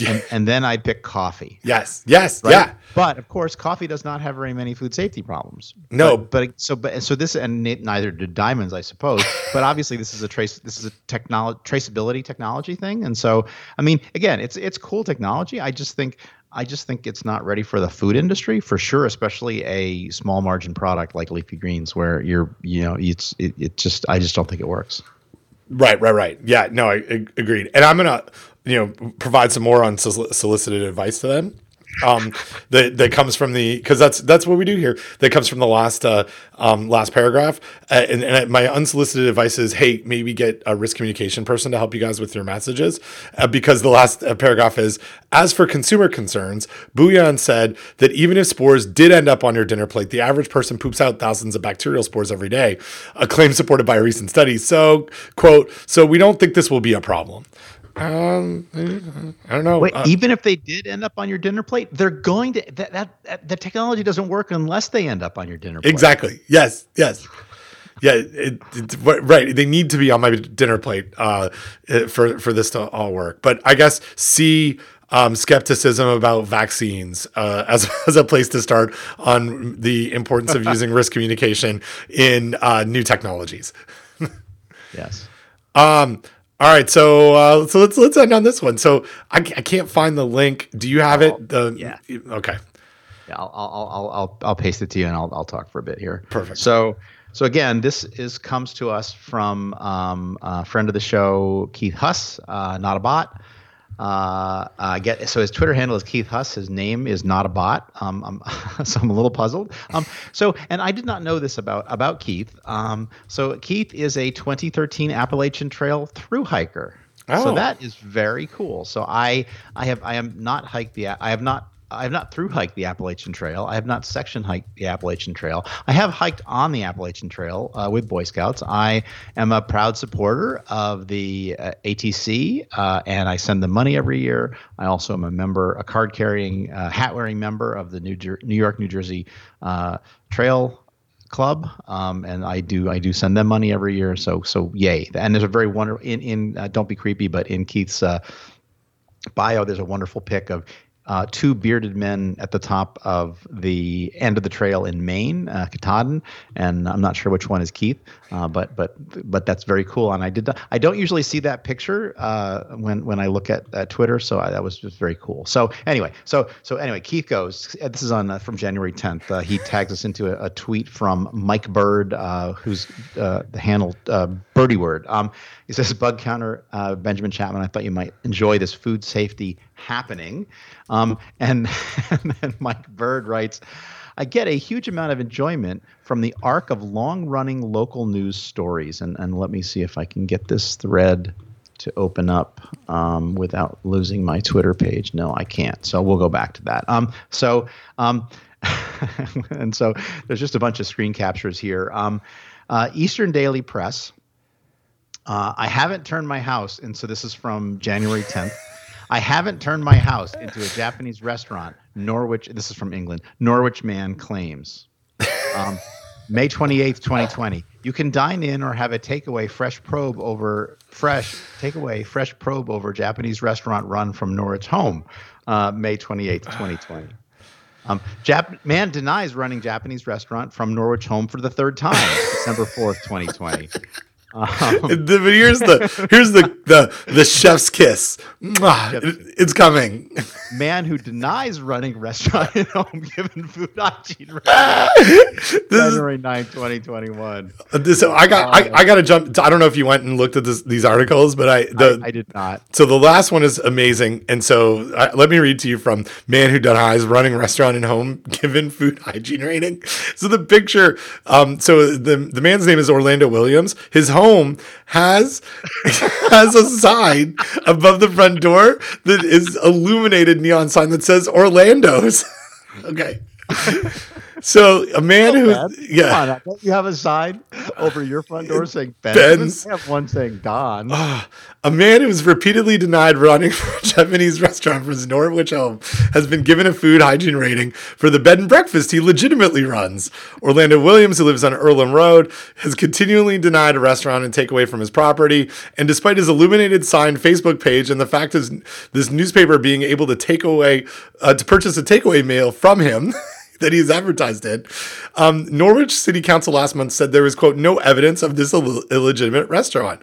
And, and then I'd pick coffee. Yes. Yes. Right? Yeah. But of course, coffee does not have very many food safety problems. No. But, but so but so this and neither do diamonds, I suppose. But obviously, this is a trace. This is a technology traceability technology thing. And so, I mean, again, it's it's cool technology. I just think. I just think it's not ready for the food industry for sure, especially a small margin product like leafy greens where you're, you know, it's, it, it just, I just don't think it works. Right, right, right. Yeah, no, I, I agreed. And I'm going to, you know, provide some more unsolicited advice to them. Um, that, that comes from the, cause that's, that's what we do here. That comes from the last, uh, um, last paragraph. Uh, and, and my unsolicited advice is, hey, maybe get a risk communication person to help you guys with your messages. Uh, because the last uh, paragraph is, as for consumer concerns, Bhuyan said that even if spores did end up on your dinner plate, the average person poops out thousands of bacterial spores every day, a claim supported by a recent study. So quote, so we don't think this will be a problem. Um, I don't know. Wait, uh, even if they did end up on your dinner plate, they're going to that, that, that the technology doesn't work unless they end up on your dinner plate. Exactly. Yes. Yes. Yeah. It, it, right. They need to be on my dinner plate uh, for for this to all work. But I guess see. Um, skepticism about vaccines uh, as, as a place to start on the importance of using risk communication in uh, new technologies. Yes. Um, all right. So uh, so let's let's end on this one. So I, I can't find the link. Do you have I'll, it? The, yeah. Okay. Yeah. I'll I'll I'll I'll I'll paste it to you and I'll I'll talk for a bit here. Perfect. So. So again, this is comes to us from um, a friend of the show, Keith Huss, uh, not a bot. Uh, I get so his Twitter handle is Keith Huss. His name is not a bot. Um, I'm, so I'm a little puzzled. Um, so and I did not know this about about Keith. Um, so Keith is a twenty thirteen Appalachian Trail thru hiker. Oh. So that is very cool. So I I have I am not hiked the I have not. I have not through hiked the Appalachian Trail. I have not section hiked the Appalachian Trail. I have hiked on the Appalachian Trail uh, with Boy Scouts. I am a proud supporter of the uh, A T C, uh, and I send them money every year. I also am a member, a card-carrying, uh, hat-wearing member of the New, Jer- New York, New Jersey uh, Trail Club, um, and I do I do send them money every year. So so yay! And there's a very wonderful in in uh, don't be creepy, but in Keith's uh, bio, there's a wonderful pic of. Uh, two bearded men at the top of the end of the trail in Maine, uh, Katahdin, and I'm not sure which one is Keith, uh, but but but that's very cool. And I did not, I don't usually see that picture uh, when when I look at, at Twitter, so I, that was just very cool. So anyway, so so anyway, Keith goes. This is on uh, from January tenth. Uh, he tags us into a, a tweet from Mike Bird, uh, who's uh, the handle uh, Birdie Word. Um, he says, "Bug counter uh, Benjamin Chapman. I thought you might enjoy this food safety." Happening. Um, and, and then Mike Bird writes, I get a huge amount of enjoyment from the arc of long-running local news stories. And, and let me see if I can get this thread to open up um, without losing my Twitter page. No, I can't. So we'll go back to that. Um, so um, and so there's just a bunch of screen captures here. Um, uh, Eastern Daily Press. Uh, I haven't turned my house. And so this is from January tenth. I haven't turned my house into a Japanese restaurant. Norwich, this is from England. Norwich man claims. Um, May twenty-eighth, twenty twenty. You can dine in or have a takeaway fresh probe over fresh takeaway fresh probe over Japanese restaurant run from Norwich home. Uh, May twenty-eighth, twenty twenty. Um, Jap- man denies running Japanese restaurant from Norwich home for the third time. December fourth, twenty twenty. Um, the, but here's the here's the the, the chef's kiss. Chef's it, it's coming. Man who denies running restaurant at home given food hygiene. January ninth, twenty twenty-one. This, so I got uh, I, I got to jump. I don't know if you went and looked at this, these articles, but I, the, I I did not. So the last one is amazing, and so uh, let me read to you from man who denies running restaurant at home given food hygiene rating. So the picture. Um. So the the man's name is Orlando Williams. His home. Home has has a sign above the front door that is illuminated neon sign that says Orlando's. Okay. So a man oh, who Ben. Yeah, don't you have a sign over your front door saying Ben? Ben's. You have one saying Don. Uh, a man who was repeatedly denied running for a Japanese restaurant from his Norwich home has been given a food hygiene rating for the bed and breakfast he legitimately runs. Orlando Williams, who lives on Earlham Road, has continually denied a restaurant and takeaway from his property. And despite his illuminated sign Facebook page and the fact is this newspaper being able to take away uh, to purchase a takeaway meal from him. That he's advertised in. Um, Norwich City Council last month said there was, quote, no evidence of this Ill- illegitimate restaurant.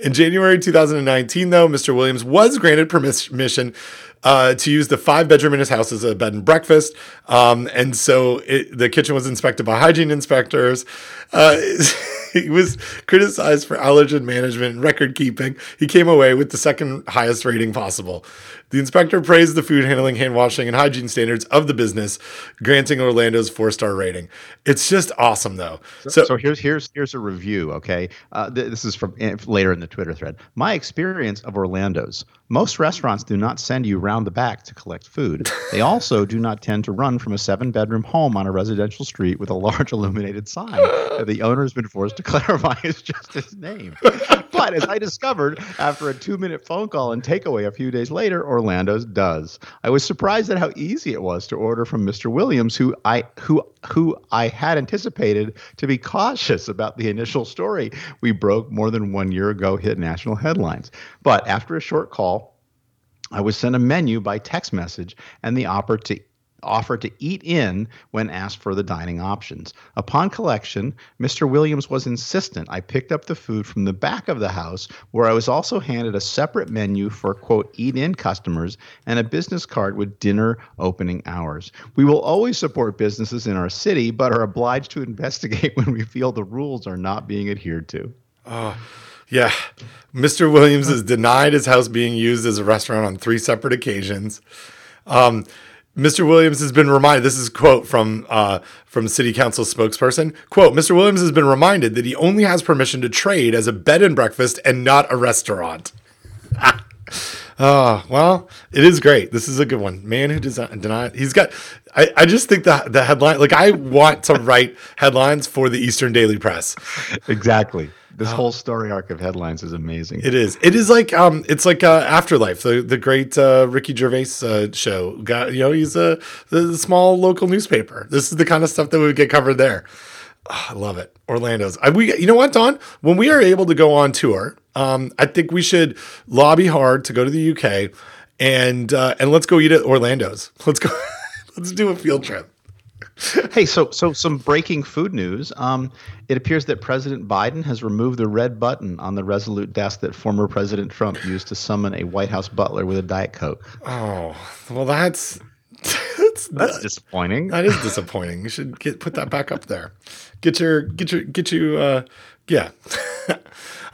In January twenty nineteen, though, Mister Williams was granted permission uh, to use the five-bedroom in his house as a bed and breakfast. Um, and so it, the kitchen was inspected by hygiene inspectors. Uh, he was criticized for allergen management and record keeping. He came away with the second highest rating possible. The inspector praised the food handling, hand washing, and hygiene standards of the business, granting Orlando's four-star rating. It's just awesome, though. So, so, so here's here's here's a review. Okay, uh, th- this is from later in the Twitter thread. My experience of Orlando's: most restaurants do not send you round the back to collect food. They also do not tend to run from a seven-bedroom home on a residential street with a large illuminated sign that the owner has been forced to clarify is just his name. But as I discovered after a two-minute phone call and takeaway a few days later, Orlando's does. I was surprised at how easy it was to order from Mister Williams, who I who who I had anticipated to be cautious about the initial story we broke more than one year ago hit national headlines. But after a short call, I was sent a menu by text message and the offer to offer to eat in when asked for the dining options. Upon collection, Mister Williams was insistent I picked up the food from the back of the house, where I was also handed a separate menu for, quote, eat-in customers and a business card with dinner opening hours. We will always support businesses in our city, but are obliged to investigate when we feel the rules are not being adhered to. Uh. Yeah, Mister Williams has denied his house being used as a restaurant on three separate occasions. Um, Mister Williams has been reminded, this is a quote from uh, from city council spokesperson, quote, Mister Williams has been reminded that he only has permission to trade as a bed and breakfast and not a restaurant. Ah. Oh, well, it is great. This is a good one. Man who does not deny. He's got, I, I just think the the headline, like I want to write headlines for the Eastern Daily Press. Exactly. This oh. whole story arc of headlines is amazing. It is. It is like um, it's like uh, Afterlife, the the great uh, Ricky Gervais uh, show. Got, you know, he's a the, the small local newspaper. This is the kind of stuff that would get covered there. Oh, I love it, Orlando's. I, we, you know what, Don? When we are able to go on tour, um, I think we should lobby hard to go to the U K, and uh, and let's go eat at Orlando's. Let's go. Let's do a field trip. Hey, so so some breaking food news. Um, it appears that President Biden has removed the red button on the Resolute desk that former President Trump used to summon a White House butler with a Diet Coke. Oh, well, that's that's, that's that, disappointing. That is disappointing. You should get put that back up there. Get your get your get you. Uh, yeah.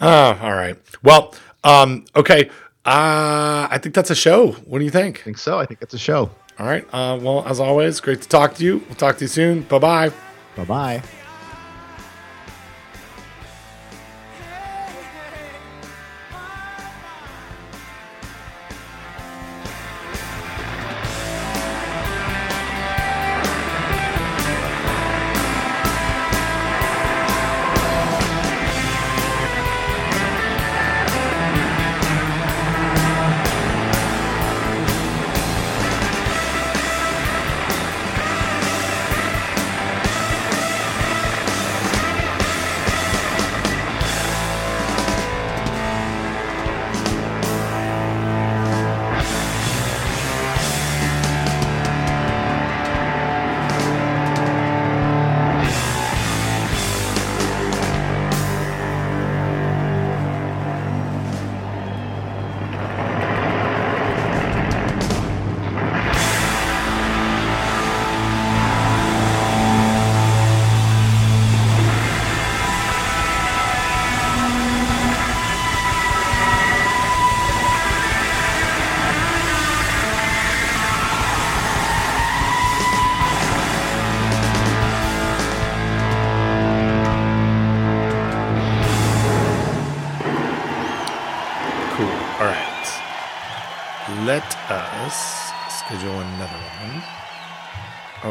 uh, all right. Well. Um, okay. Uh, I think that's a show. What do you think? I think so. I think that's a show. All right. Uh, well, as always, great to talk to you. We'll talk to you soon. Bye-bye. Bye-bye.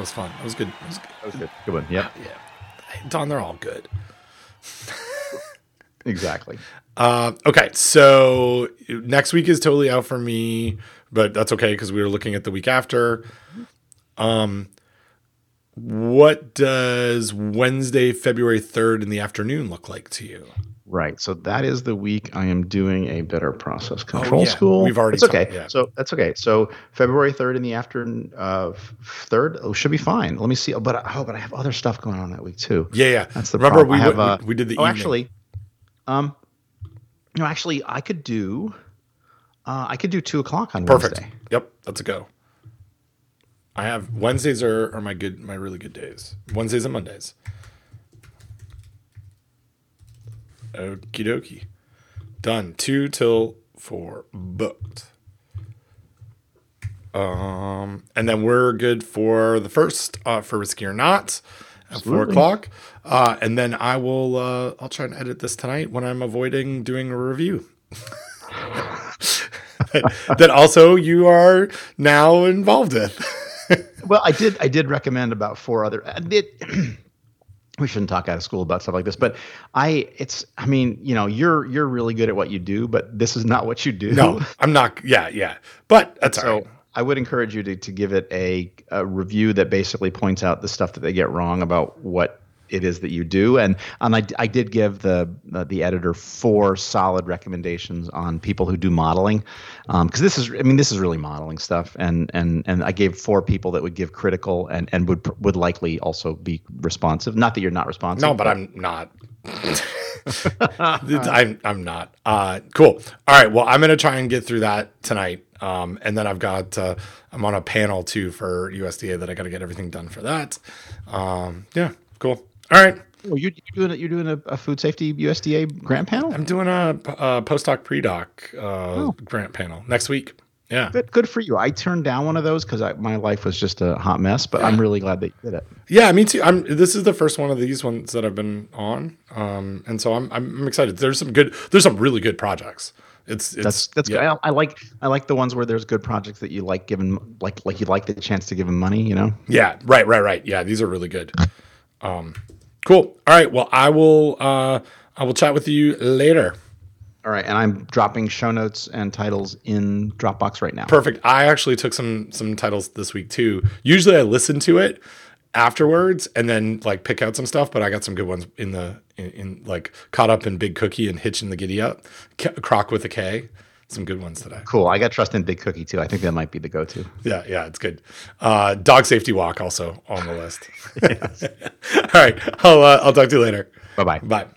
Fun. It was good. It was good. That was good. Good one. Yep. Yeah. Yeah. Don, they're all good. Exactly. Uh, okay. So next week is totally out for me, but that's okay because we were looking at the week after. Um, what does Wednesday, February third in the afternoon look like to you? Right. So that is the week I am doing a better process control oh, yeah. school. We've already. It's okay. Yeah. So that's okay. So February third in the afternoon of third oh, should be fine. Let me see. Oh, but I, oh, but I have other stuff going on that week too. Yeah. Yeah. That's the Remember problem. We, I have, uh, we, we did the, oh, evening. actually, um, no, actually I could do, uh, I could do two o'clock on Perfect. Wednesday. Yep. That's a go. I have Wednesdays are, are my good, my really good days. Wednesdays and Mondays. Okie dokie. Done. Two till four. Booked. Um, and then we're good for the first, uh, for Risky or Not at Absolutely. four o'clock. Uh, and then I will, uh, I'll try and edit this tonight when I'm avoiding doing a review. That also you are now involved in. Well, I did, I did recommend about four other, I did we shouldn't talk out of school about stuff like this, but I, it's, I mean, you know, you're, you're really good at what you do, but this is not what you do. No, I'm not. Yeah. Yeah. But that's so, all right. I would encourage you to, to give it a, a review that basically points out the stuff that they get wrong about what it is that you do. And um, I, I did give the uh, the editor four solid recommendations on people who do modeling, um, because this is, I mean, this is really modeling stuff. And and and I gave four people that would give critical and, and would would likely also be responsive. Not that you're not responsive. No, but, but I'm not. I'm I'm not. Uh, cool. All right. Well, I'm going to try and get through that tonight. Um, and then I've got, uh, I'm on a panel too for U S D A that I got to get everything done for that. Um, yeah, cool. All right. Well, you're doing it. You're doing a, a food safety U S D A grant panel. I'm doing a, a postdoc pre-doc, uh, oh. grant panel next week. Yeah. Good, good for you. I turned down one of those cause I, my life was just a hot mess, but yeah. I'm really glad that you did it. Yeah, me too. I'm, this is the first one of these ones that I've been on. Um, and so I'm, I'm excited. There's some good, there's some really good projects. It's, it's that's that's yeah. good. I, I like I like the ones where there's good projects that you like giving like like you like the chance to give them money, you know? Yeah, right, right, right. Yeah, these are really good. Um, cool. All right. Well, I will uh, I will chat with you later. All right, and I'm dropping show notes and titles in Dropbox right now. Perfect. I actually took some some titles this week too. Usually I listen to it afterwards and then like pick out some stuff, but I got some good ones in the in, in like Caught Up in Big Cookie and Hitch in the Giddy Up, K- Croc with a K, some good ones today. Cool. I got Trust in Big Cookie too. I think that might be the go-to. Yeah, yeah, it's good. Uh, dog Safety Walk also on the list. All right, I'll uh, I'll talk to you later. Bye bye. Bye.